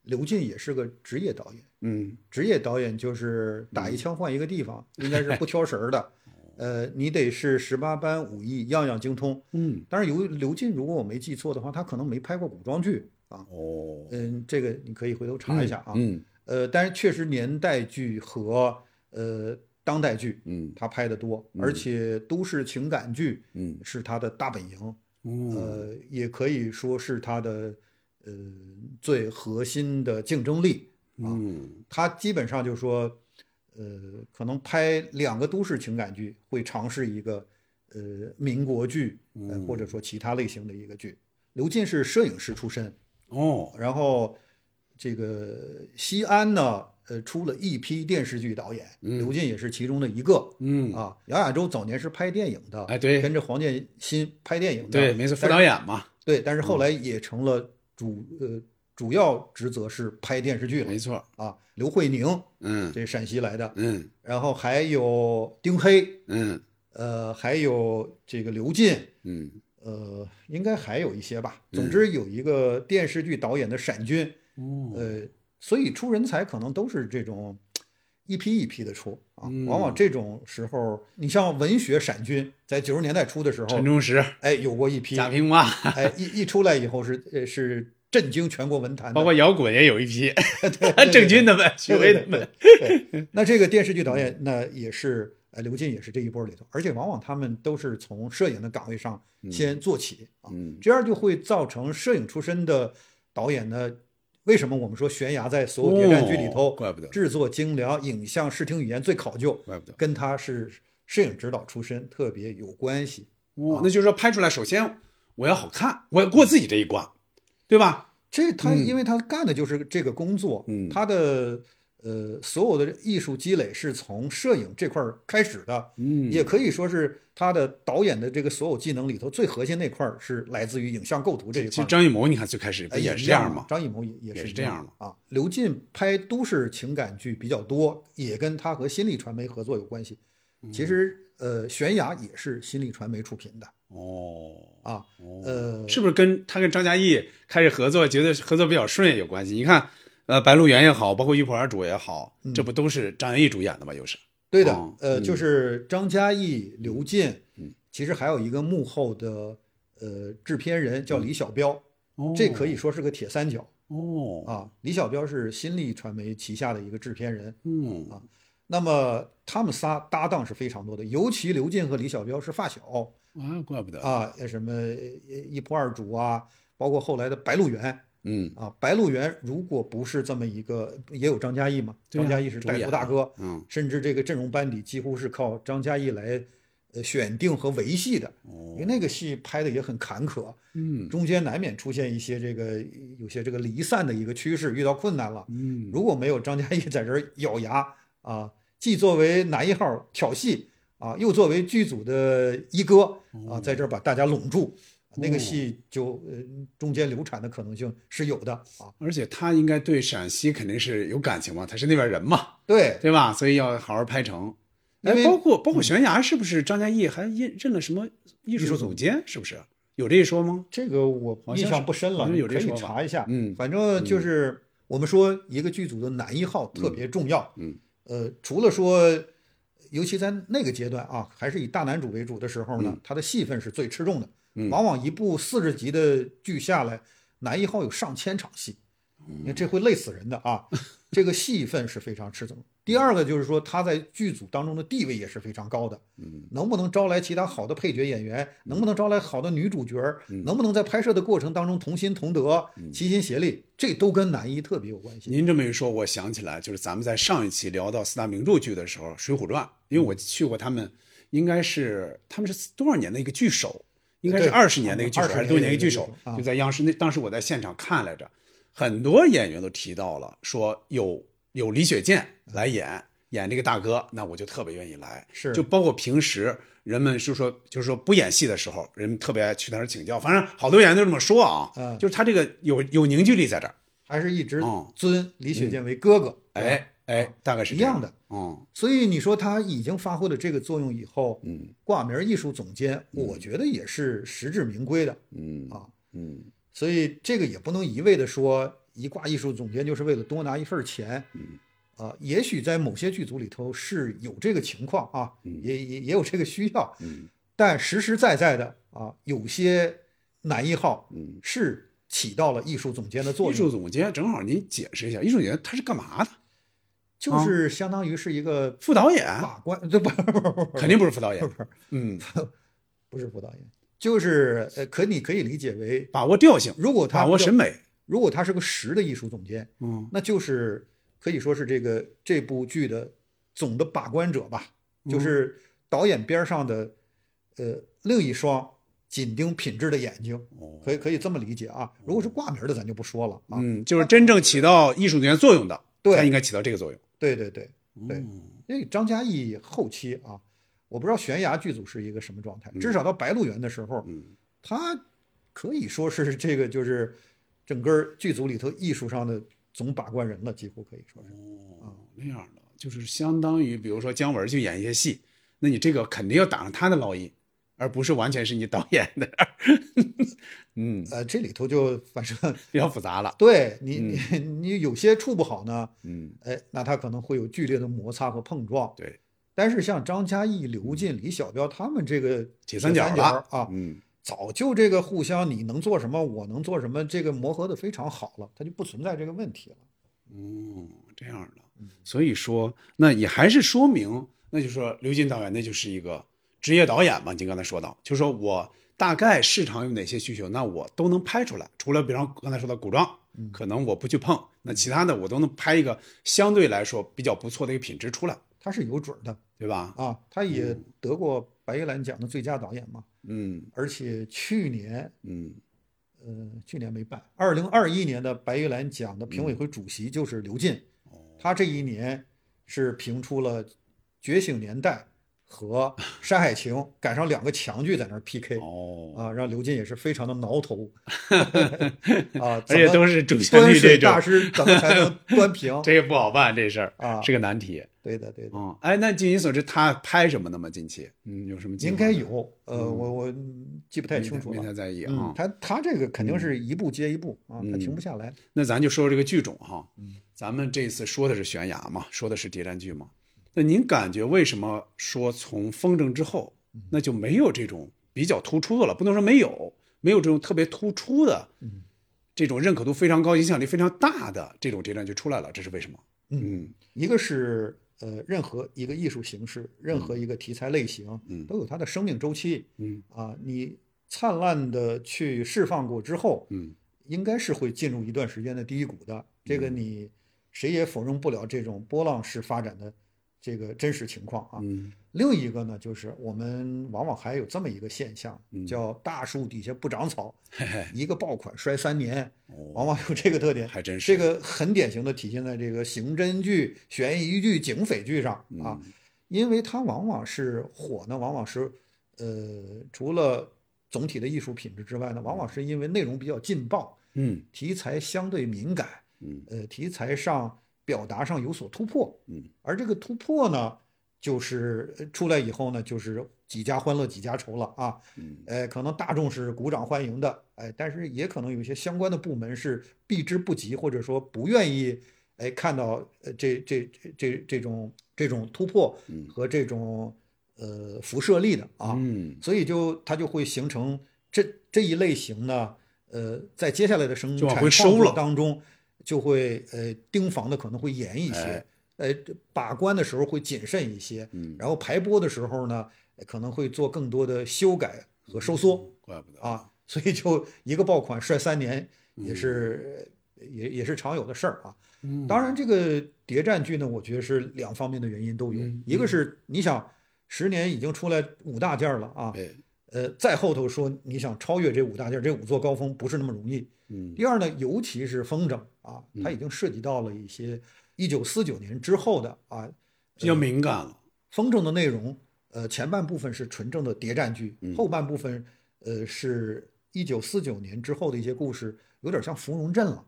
刘进也是个职业导演，职业导演就是打一枪换一个地方，应该是不挑食的。你得是18般武艺，样样精通。但是刘进，如果我没记错的话，他可能没拍过古装剧啊。这个你可以回头查一下啊。但是确实年代剧和当代剧，他拍的多，而且都市情感剧，是他的大本营。也可以说是他的最核心的竞争力啊。他基本上就说。可能拍2个都市情感剧，会尝试一个民国剧，或者说其他类型的一个剧。刘进是摄影师出身哦，然后这个西安呢，出了一批电视剧导演，刘进也是其中的一个。啊，姚亚洲早年是拍电影的，哎对，跟着黄建新拍电影的，对，没错，副导演嘛，对，但是后来也成了主要职责是拍电视剧了，没错啊。刘慧宁，这陕西来的，然后还有丁黑，还有这个刘进，应该还有一些吧。总之有一个电视剧导演的闪军，所以出人才可能都是这种一批一批的出啊。往往这种时候，你像文学闪军，在90年代初的时候，陈忠实，哎，有过一批，贾平凹，哎，一出来以后是。震惊全国文坛，包括摇滚也有一批，震惊他们，许巍他们。那这个电视剧导演，那也是刘进也是这一波里头，而且往往他们都是从摄影的岗位上先做起啊，这样就会造成摄影出身的导演呢。为什么我们说悬崖在所有谍战剧里头，怪不得制作精良，影像视听语言最考究，怪不得跟他是摄影指导出身特别有关系。那就是说拍出来，首先我要好看，我要过自己这一关。对吧？这他因为他干的就是这个工作，他的所有的艺术积累是从摄影这块开始的，也可以说是他的导演的这个所有技能里头最核心那块是来自于影像构图这一块。其实张艺谋你看最开始不也是这样吗？张艺谋也是这样的啊。刘进拍都市情感剧比较多，也跟他和新力传媒合作有关系。其实悬崖也是新力传媒出品的。是不是跟张嘉译开始合作，觉得合作比较顺也有关系？你看，白鹿原也好，包括一仆二主也好，这不都是张嘉译主演的吗？又是对的，就是张嘉译、刘进，其实还有一个幕后的制片人叫李小彪，这可以说是个铁三角哦。啊，李小彪是新力传媒旗下的一个制片人，啊，那么他们仨搭档是非常多的，尤其刘进和李小彪是发小。怪不得啊！什么一仆二主啊，包括后来的白鹿原，白鹿原如果不是这么一个，也有张嘉译嘛，张嘉译是带头大哥，甚至这个阵容班底几乎是靠张嘉译来选定和维系的，因为那个戏拍的也很坎坷，中间难免出现一些有些离散的一个趋势，遇到困难了，如果没有张嘉译在这儿咬牙啊，既作为男一号挑戏。啊，又作为剧组的一哥啊，在这儿把大家拢住，那个戏就中间流产的可能性是有的啊。而且他应该对陕西肯定是有感情嘛，他是那边人嘛，对吧？所以要好好拍成。包括悬崖是不是张嘉译还认了什么艺术总监？是不是有这一说吗？这个我印象不深了，有这说可以查一下。反正就是我们说一个剧组的男一号特别重要。除了说。尤其在那个阶段啊，还是以大男主为主的时候呢，他的戏份是最吃重的。往往一部40集的剧下来，男一号有上千场戏，你看这会累死人的啊。这个戏份是非常吃重。第二个就是说，他在剧组当中的地位也是非常高的。能不能招来其他好的配角演员，能不能招来好的女主角，能不能在拍摄的过程当中同心同德、齐心协力，这都跟男一特别有关系。您这么一说，我想起来，就是咱们在上一期聊到4大名著剧的时候，《水浒传》，因为我去过他们应该是他们是多少年的一个巨首，应该是20年的一个巨首，还是多年一个巨首，就在央视那当时我在现场看来着，很多演员都提到了说有李雪健来演这个大哥，那我就特别愿意来，是就包括平时人们就是说不演戏的时候，人们特别爱去那儿请教，反正好多演员都这么说啊，就是他这个有凝聚力在这儿，还是一直尊李雪健为哥哥，大概是这样的，所以你说他已经发挥了这个作用以后，挂名艺术总监，我觉得也是实至名归的，所以这个也不能一味的说一挂艺术总监就是为了多拿一份钱，也许在某些剧组里头是有这个情况啊，也有这个需要，但实实在在的啊，有些男一号是起到了艺术总监的作用。艺术总监正好您解释一下，艺术总监他是干嘛的？就是相当于是一个副导演、法官，不，肯定不是副导演，不是副导演，就是你可以理解为把握调性，如果他把握审美，如果他是个实的艺术总监，那就是。可以说是这部剧的总的把关者吧，就是导演边上的另一双紧盯品质的眼睛，可以这么理解啊。如果是挂名的，咱就不说了啊。就是真正起到艺术总监作用的，对，他应该起到这个作用。对，因为张嘉译后期啊，我不知道悬崖剧组是一个什么状态，至少到《白鹿原》的时候，他可以说是这个就是整个剧组里头艺术上的。总把关人了，几乎可以说是那样的，就是相当于比如说姜文去演一些戏，那你这个肯定要打上他的烙印，而不是完全是你导演的。这里头就反正比较复杂了。对你有些处不好呢，那他可能会有剧烈的摩擦和碰撞。对，但是像张嘉译、刘进、李小彪他们这个铁三角了啊，早就这个互相你能做什么我能做什么这个磨合的非常好了，它就不存在这个问题了。这样的。所以说那也还是说明，那就是说刘进导演那就是一个职业导演嘛，您刚才说到就是说我大概市场有哪些需求那我都能拍出来，除了比方刚才说的古装可能我不去碰，那其他的我都能拍一个相对来说比较不错的一个品质出来。他是有准的，对吧？他也得过白玉兰奖的最佳导演嘛。而且去年，去年没办，2021年的白玉兰奖的评委会主席就是刘进，他这一年是评出了《觉醒年代》和《山海情》，赶上两个强剧在那儿 PK， 让刘进也是非常的挠头，而且都是主旋律这种，大师怎么才能端平？这个不好办，这事儿是个难题。对的。那据您所知，他拍什么的吗？近期，有什么？应该有，我记不太清楚了，没太在意啊。他这个肯定是一步接一步啊，他停不下来。那咱就说这个剧种哈，咱们这次说的是悬崖嘛，说的是谍战剧嘛。那您感觉为什么说从风筝之后，那就没有这种比较突出的了？不能说没有这种特别突出的，这种认可度非常高、影响力非常大的这种谍战剧出来了，这是为什么？一个是。任何一个艺术形式，任何一个题材类型，都有它的生命周期。你灿烂的去释放过之后，应该是会进入一段时间的低谷的。这个你谁也否认不了这种波浪式发展的这个真实情况啊。另一个呢，就是我们往往还有这么一个现象，叫大树底下不长草，一个爆款摔3年，往往有这个特点，还真是这个很典型的体现在这个刑侦剧、悬疑剧、警匪剧上啊，因为它往往是火呢，往往是除了总体的艺术品质之外呢，往往是因为内容比较劲爆，题材相对敏感，题材上表达上有所突破，而这个突破呢。就是出来以后呢，就是几家欢乐几家愁了啊，可能大众是鼓掌欢迎的，但是也可能有一些相关的部门是避之不及，或者说不愿意看到这种突破和这种辐射力的啊，所以它就会形成这一类型呢，在接下来的生产创作当中就会盯防的可能会严一些。把关的时候会谨慎一些，然后排播的时候呢，可能会做更多的修改和收缩，怪不得啊，所以就一个爆款摔3年也是、也是常有的事儿啊。当然，这个谍战剧呢，我觉得是两方面的原因都有，一个是你想10年已经出来5大件了啊。在后头说你想超越这5大件，这5座高峰不是那么容易。第二呢，尤其是风筝啊，它已经涉及到了一些1949年之后的啊，比较敏感了。风筝的内容，前半部分是纯正的谍战剧，后半部分是1949年之后的一些故事，有点像芙蓉镇了。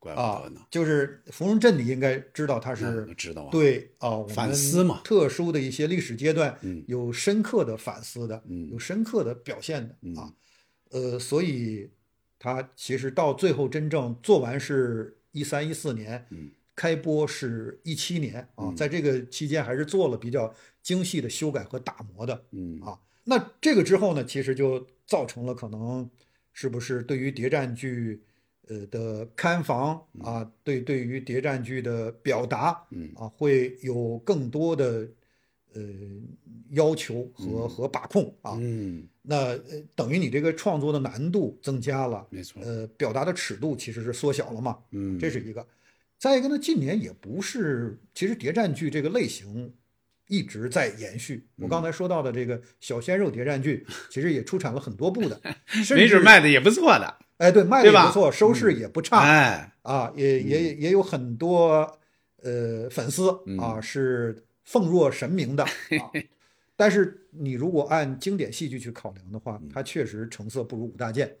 怪不得呢，就是芙蓉镇，你应该知道它是知道啊，对啊，反思嘛，特殊的一些历史阶段，有深刻的反思的，有深刻的表现的、啊，所以它其实到最后真正做完是13、14年，开播是17年啊，在这个期间还是做了比较精细的修改和打磨的，啊，那这个之后呢，其实就造成了可能是不是对于谍战剧。的看房啊，对于谍战剧的表达，啊，会有更多的要求和把控啊，那等于你这个创作的难度增加了，没错，表达的尺度其实是缩小了嘛，这是一个。再一个呢，近年也不是，其实谍战剧这个类型一直在延续。我刚才说到的这个小鲜肉谍战剧，其实也出产了很多部的，没准卖的也不错的。哎，对，卖的也不错，收视也不差，哎，啊，也有很多粉丝啊，是奉若神明的啊。但是你如果按经典戏剧去考量的话，它确实成色不如5大件。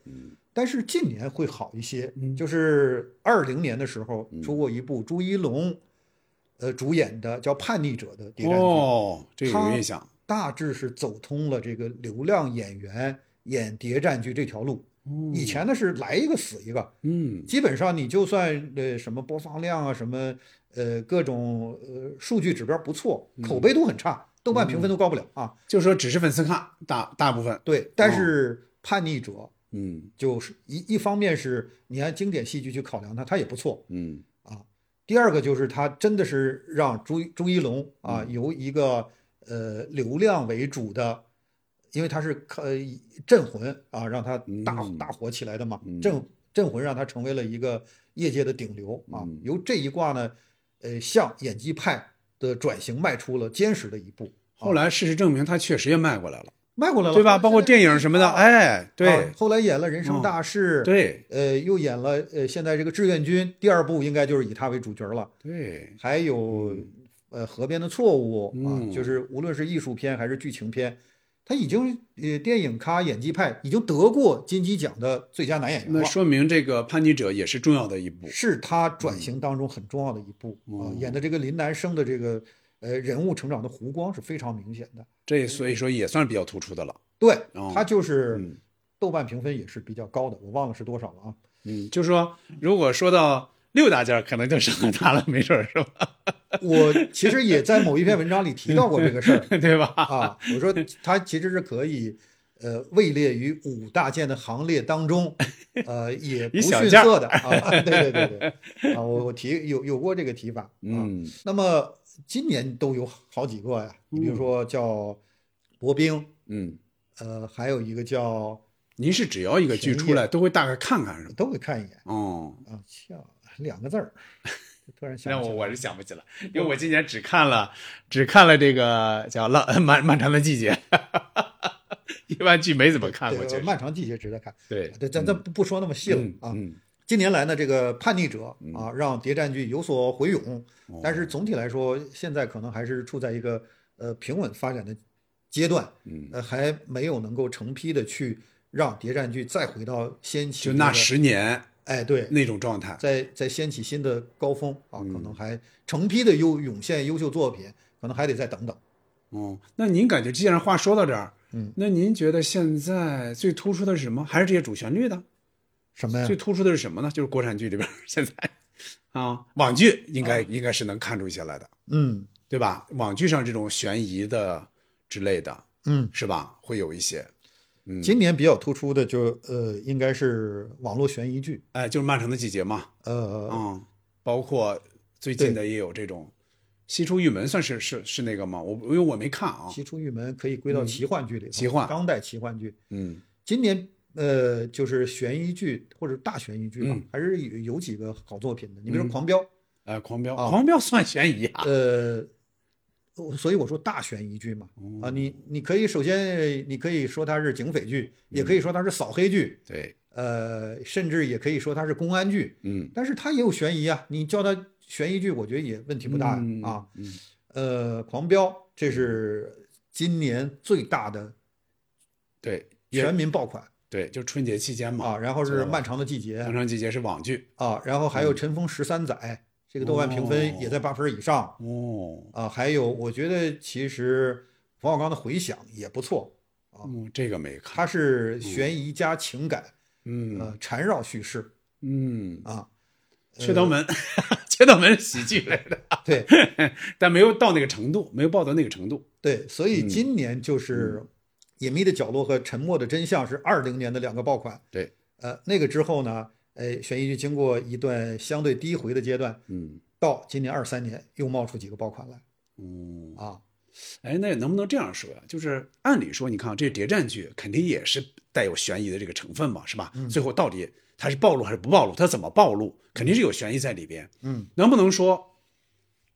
但是近年会好一些，就是2020年的时候出过一部朱一龙主演的叫《叛逆者》的谍战剧，哦，这个有印象，大致是走通了这个流量演员演谍战剧这条路。以前呢是来一个死一个，基本上你就算什么播放量啊，什么各种数据指标不错，口碑都很差，豆瓣评分都高不了啊，就说只是粉丝看大部分。对，但是叛逆者，就是一方面是你按经典戏剧去考量它也不错，啊，第二个就是它真的是让朱一龙啊，由一个流量为主的。因为他是镇魂啊，让他大火起来的嘛，镇魂让他成为了一个业界的顶流啊。由这一卦呢，向演技派的转型迈出了坚实的一步。啊，后来事实证明，他确实也迈过来了，对吧？包括电影什么的，哎，对。啊，后来演了《人生大事》，对，又演了现在这个《志愿军》第2部，应该就是以他为主角了。对，还有河边的错误啊，就是无论是艺术片还是剧情片。他已经电影咖演技派已经得过金鸡奖的最佳男演员了，那说明这个叛逆者也是重要的一步，是他转型当中很重要的一步，演的这个林南生的这个人物成长的弧光是非常明显的，这所以说也算比较突出的了。对，他就是豆瓣评分也是比较高的，我忘了是多少了啊。就说如果说到6大件，可能就剩他了，没准是吧？我其实也在某一篇文章里提到过这个事儿，对吧？啊，我说它其实是可以，位列于5大件的行列当中，也不逊色的啊。对啊，我提有过这个提法啊。那么今年都有好几个呀，你比如说叫薄冰，还有一个叫，您是只要一个剧出来都会大概看看是吧？都会看一眼。哦，啊，像2个字儿。突然想，我是想不起来，因为我今年只看了这个叫《漫长的季节》，一般剧没怎么看过去。漫长季节值得看。对，咱不说那么细了啊。近年来呢，这个叛逆者啊，让谍战剧有所回勇，但是总体来说，现在可能还是处在一个平稳发展的阶段，还没有能够成批的去让谍战剧再回到先期。就那10年。哎，对，那种状态，在掀起新的高峰啊，可能还成批的涌现优秀作品，可能还得再等等。那您感觉，既然话说到这儿，那您觉得现在最突出的是什么？还是这些主旋律的？什么呀？最突出的是什么呢？就是国产剧里边现在啊，网剧应该是能看出一些来的，对吧？网剧上这种悬疑的之类的，是吧？会有一些。今年比较突出的就应该是网络悬疑剧，哎，就是《漫长的季节》嘛，包括最近的也有这种，《西出玉门》算是那个吗？因为我没看啊，《西出玉门》可以归到奇幻剧里，奇幻当代奇幻剧，今年就是悬疑剧或者大悬疑剧吧，还是有几个好作品的，你比如《狂飙》，《狂飙》算悬疑啊，所以我说大悬疑剧嘛，啊，你可以首先你可以说它是警匪剧，也可以说它是扫黑剧，对，甚至也可以说它是公安剧，嗯，但是它也有悬疑啊，你叫它悬疑剧，我觉得也问题不大啊，狂飙这是今年最大的，对，全民爆款，对，就春节期间嘛，啊，然后是漫长的季节，漫长季节是网剧啊，然后还有《尘封13载》。这个豆瓣评分也在8分以上哦，啊，还有我觉得其实冯小刚的回响也不错啊，这个没看，它是悬疑加情感，缠绕叙事，啊，缺刀门，缺刀门是喜剧来的，对，但没有到那个程度，没有报到那个程度，对，所以今年就是《隐秘的角落》和《沉默的真相》是2020年的两个爆款，对，那个之后呢？悬疑剧经过一段相对低回的阶段，到今年23年又冒出几个爆款来，啊，哎，那能不能这样说呀？就是按理说，你看这谍战剧肯定也是带有悬疑的这个成分嘛，是吧？最后到底它是暴露还是不暴露？它怎么暴露？肯定是有悬疑在里边。能不能说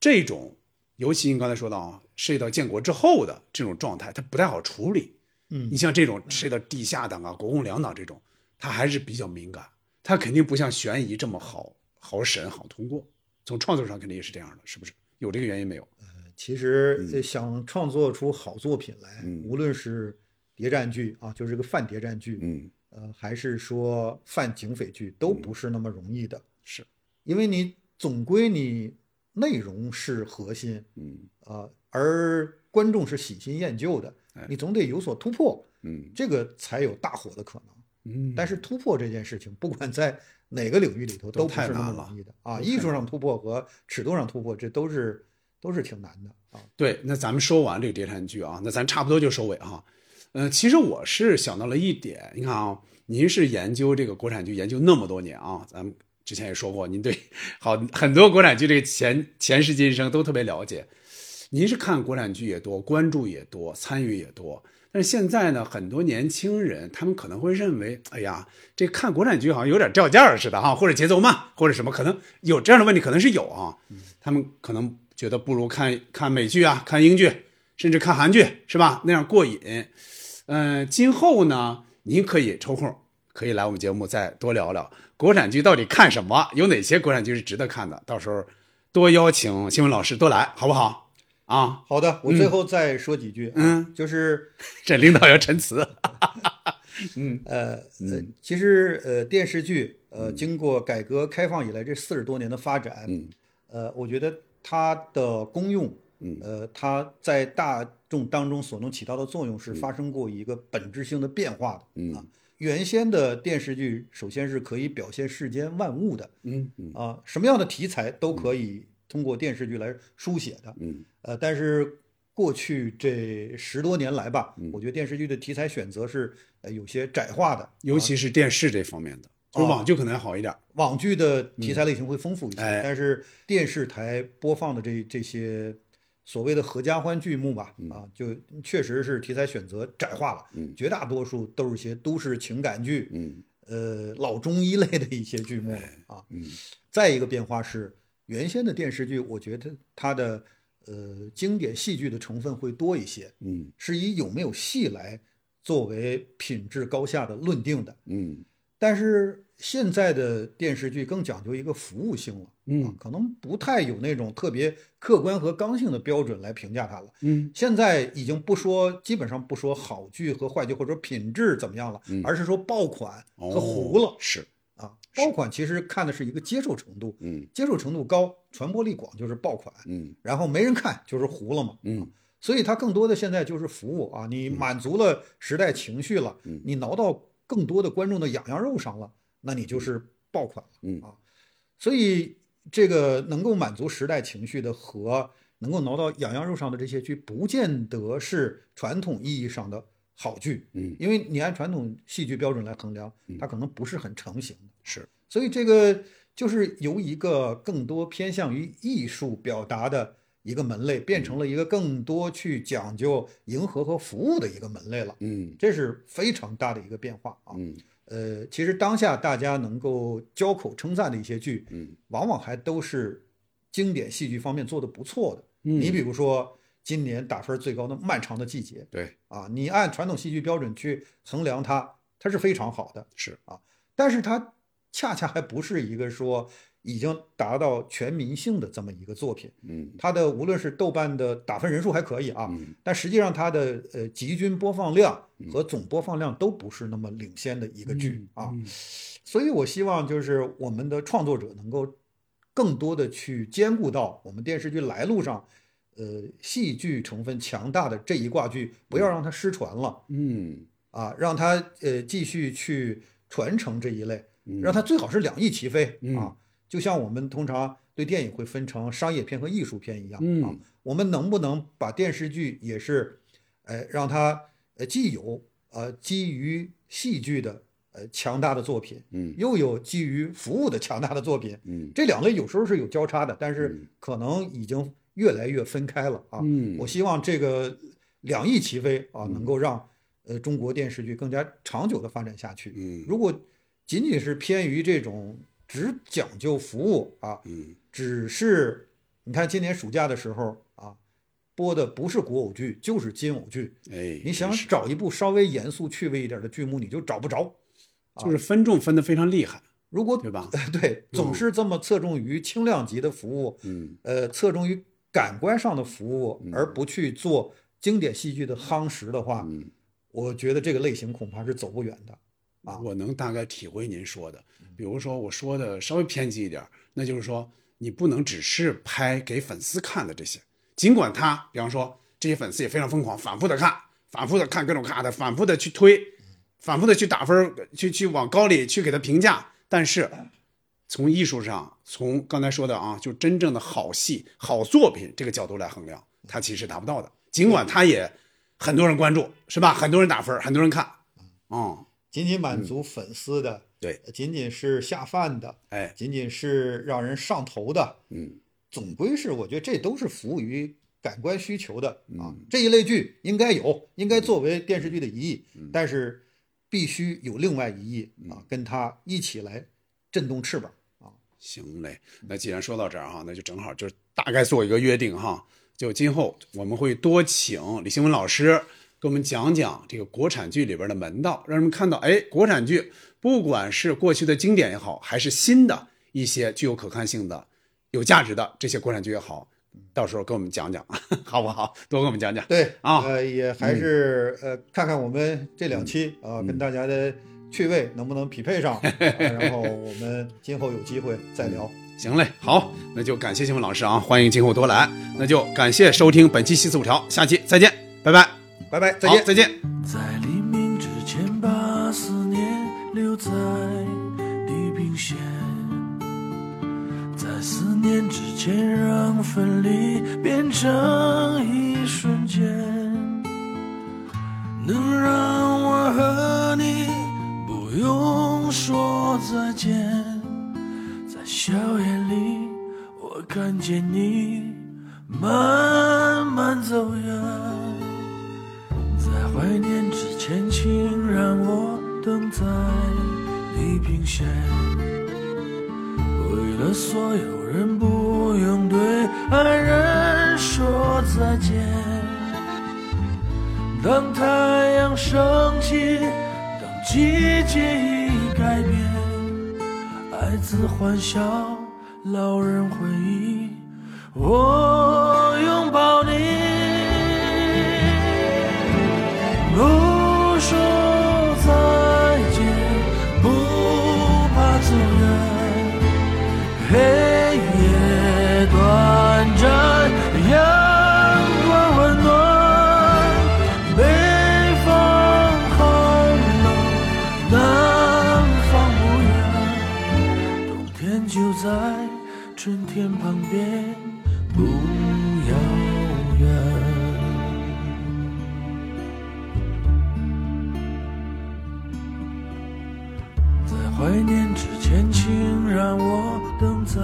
这种，尤其你刚才说到啊，涉及到建国之后的这种状态，它不太好处理。你像这种涉及到地下党啊、国共两党这种，它还是比较敏感。它肯定不像悬疑这么好审好通过，从创作上肯定也是这样的，是不是？有这个原因没有？其实想创作出好作品来，无论是谍战剧啊，就是这个泛谍战剧，还是说泛警匪剧，都不是那么容易的。是，因为你总归你内容是核心，而观众是喜新厌旧的，你总得有所突破，这个才有大火的可能。但是突破这件事情，不管在哪个领域里头都不是那么容易的啊！艺术上突破和尺度上突破，这都是挺难的啊。对，那咱们说完这个谍战剧啊，那咱差不多就收尾啊。其实我是想到了一点，你看啊，您是研究这个国产剧研究那么多年啊，咱们之前也说过，您对很多国产剧这个前世今生都特别了解。您是看国产剧也多，关注也多，参与也多。但是现在呢，很多年轻人他们可能会认为，哎呀，这看国产剧好像有点掉价似的哈，或者节奏慢，或者什么，可能有这样的问题，可能是有啊。他们可能觉得不如看美剧啊，看英剧，甚至看韩剧，是吧？那样过瘾。今后呢，您可以抽空可以来我们节目再多聊聊国产剧到底看什么，有哪些国产剧是值得看的，到时候多邀请新闻老师多来，好不好？啊，好的，我最后再说几句，就是这领导要陈词，其实电视剧经过改革开放以来这40多年的发展，我觉得它的功用，它在大众当中所能起到的作用是发生过一个本质性的变化的，原先的电视剧首先是可以表现世间万物的，啊，什么样的题材都可以通过电视剧来书写的，但是过去这10多年来吧，我觉得电视剧的题材选择是有些窄化的，尤其是电视这方面的，就是网剧可能好一点，网剧的题材类型会丰富一些，但是电视台播放的这些所谓的合家欢剧目吧，就确实是题材选择窄化了，绝大多数都是一些都市情感剧，老中医类的一些剧目啊，再一个变化是。原先的电视剧，我觉得它的经典戏剧的成分会多一些，是以有没有戏来作为品质高下的论定的，但是现在的电视剧更讲究一个服务性了，可能不太有那种特别客观和刚性的标准来评价它了，现在已经不说，基本上不说好剧和坏剧或者说品质怎么样了，而是说爆款和糊了，是。爆款其实看的是一个接受程度，接受程度高，传播力广就是爆款，然后没人看就是糊了嘛，所以它更多的现在就是服务啊，你满足了时代情绪了，你挠到更多的观众的痒痒肉上了，那你就是爆款了，啊，所以这个能够满足时代情绪的和能够挠到痒痒肉上的这些剧，不见得是传统意义上的。好剧，因为你按传统戏剧标准来衡量，它可能不是很成型的，是。所以这个就是由一个更多偏向于艺术表达的一个门类，变成了一个更多去讲究迎合和服务的一个门类了，这是非常大的一个变化啊。其实当下大家能够交口称赞的一些剧，往往还都是经典戏剧方面做得不错的，你比如说。今年打分最高的《漫长的季节》。对啊，你按传统戏剧标准去衡量它，它是非常好的。是啊，但是它恰恰还不是一个说已经达到全民性的这么一个作品。嗯，它的无论是豆瓣的打分人数还可以啊，但实际上它的集均播放量和总播放量都不是那么领先的一个剧啊。所以我希望就是我们的创作者能够更多的去兼顾到我们电视剧来路上戏剧成分强大的这一挂剧，不要让它失传了。嗯，啊，让它继续去传承这一类，让它最好是两翼齐飞啊。就像我们通常对电影会分成商业片和艺术片一样啊，我们能不能把电视剧也是，让它既有基于戏剧的强大的作品，又有基于服务的强大的作品，这两类有时候是有交叉的，但是可能已经越来越分开了啊！我希望这个两翼齐飞啊，能够让中国电视剧更加长久的发展下去。如果仅仅是偏于这种只讲究服务啊，只是你看今年暑假的时候啊，播的不是古偶剧就是金偶剧，哎，你想找一部稍微严肃趣味一点的剧目，你就找不着，就是分众分得非常厉害。如果对吧？对，总是这么侧重于轻量级的服务，侧重于感官上的服务，而不去做经典戏剧的夯实的话，我觉得这个类型恐怕是走不远的。啊，我能大概体会您说的，比如说我说的稍微偏激一点，那就是说你不能只是拍给粉丝看的这些，尽管他，比方说这些粉丝也非常疯狂，反复的看，反复的看各种看的，反复的去推，反复的去打分，去往高里去给他评价，但是。从艺术上，从刚才说的啊，就真正的好戏、好作品这个角度来衡量，它其实达不到的。尽管它也很多人关注，是吧？很多人打分，很多人看，仅仅满足粉丝的，对，仅仅是下饭的，哎，仅仅是让人上头的，总归是我觉得这都是服务于感官需求的啊。这一类剧应该有，应该作为电视剧的一翼，但是必须有另外一翼啊，跟它一起来震动翅膀。行嘞，那既然说到这儿哈，那就正好就是大概做一个约定哈，就今后我们会多请李兴文老师给我们讲讲这个国产剧里边的门道，让人们看到，哎，国产剧不管是过去的经典也好，还是新的一些具有可看性的、有价值的这些国产剧也好，到时候跟我们讲讲，好不好？多跟我们讲讲。对啊，也还是看看我们这两期啊，跟大家的。趣味能不能匹配上然后我们今后有机会再聊行嘞，好，那就感谢兴文老师啊，欢迎今后多来，那就感谢收听本期西四五条，下期再见，拜拜拜拜，再见再见。在黎明之前把思念留在地平线，在思念之前让分离变成一瞬间，能让我和你不用说再见，在笑眼里我看见你慢慢走远，在怀念之前请让我等在地平线，为了所有人不用对爱人说再见，当太阳升起季节已改变，爱字欢笑，老人回忆，我拥抱你，不说再见，不怕走远，黑夜短暂，阳光温暖。就在春天旁边，不遥远。在怀念之前，请让我等在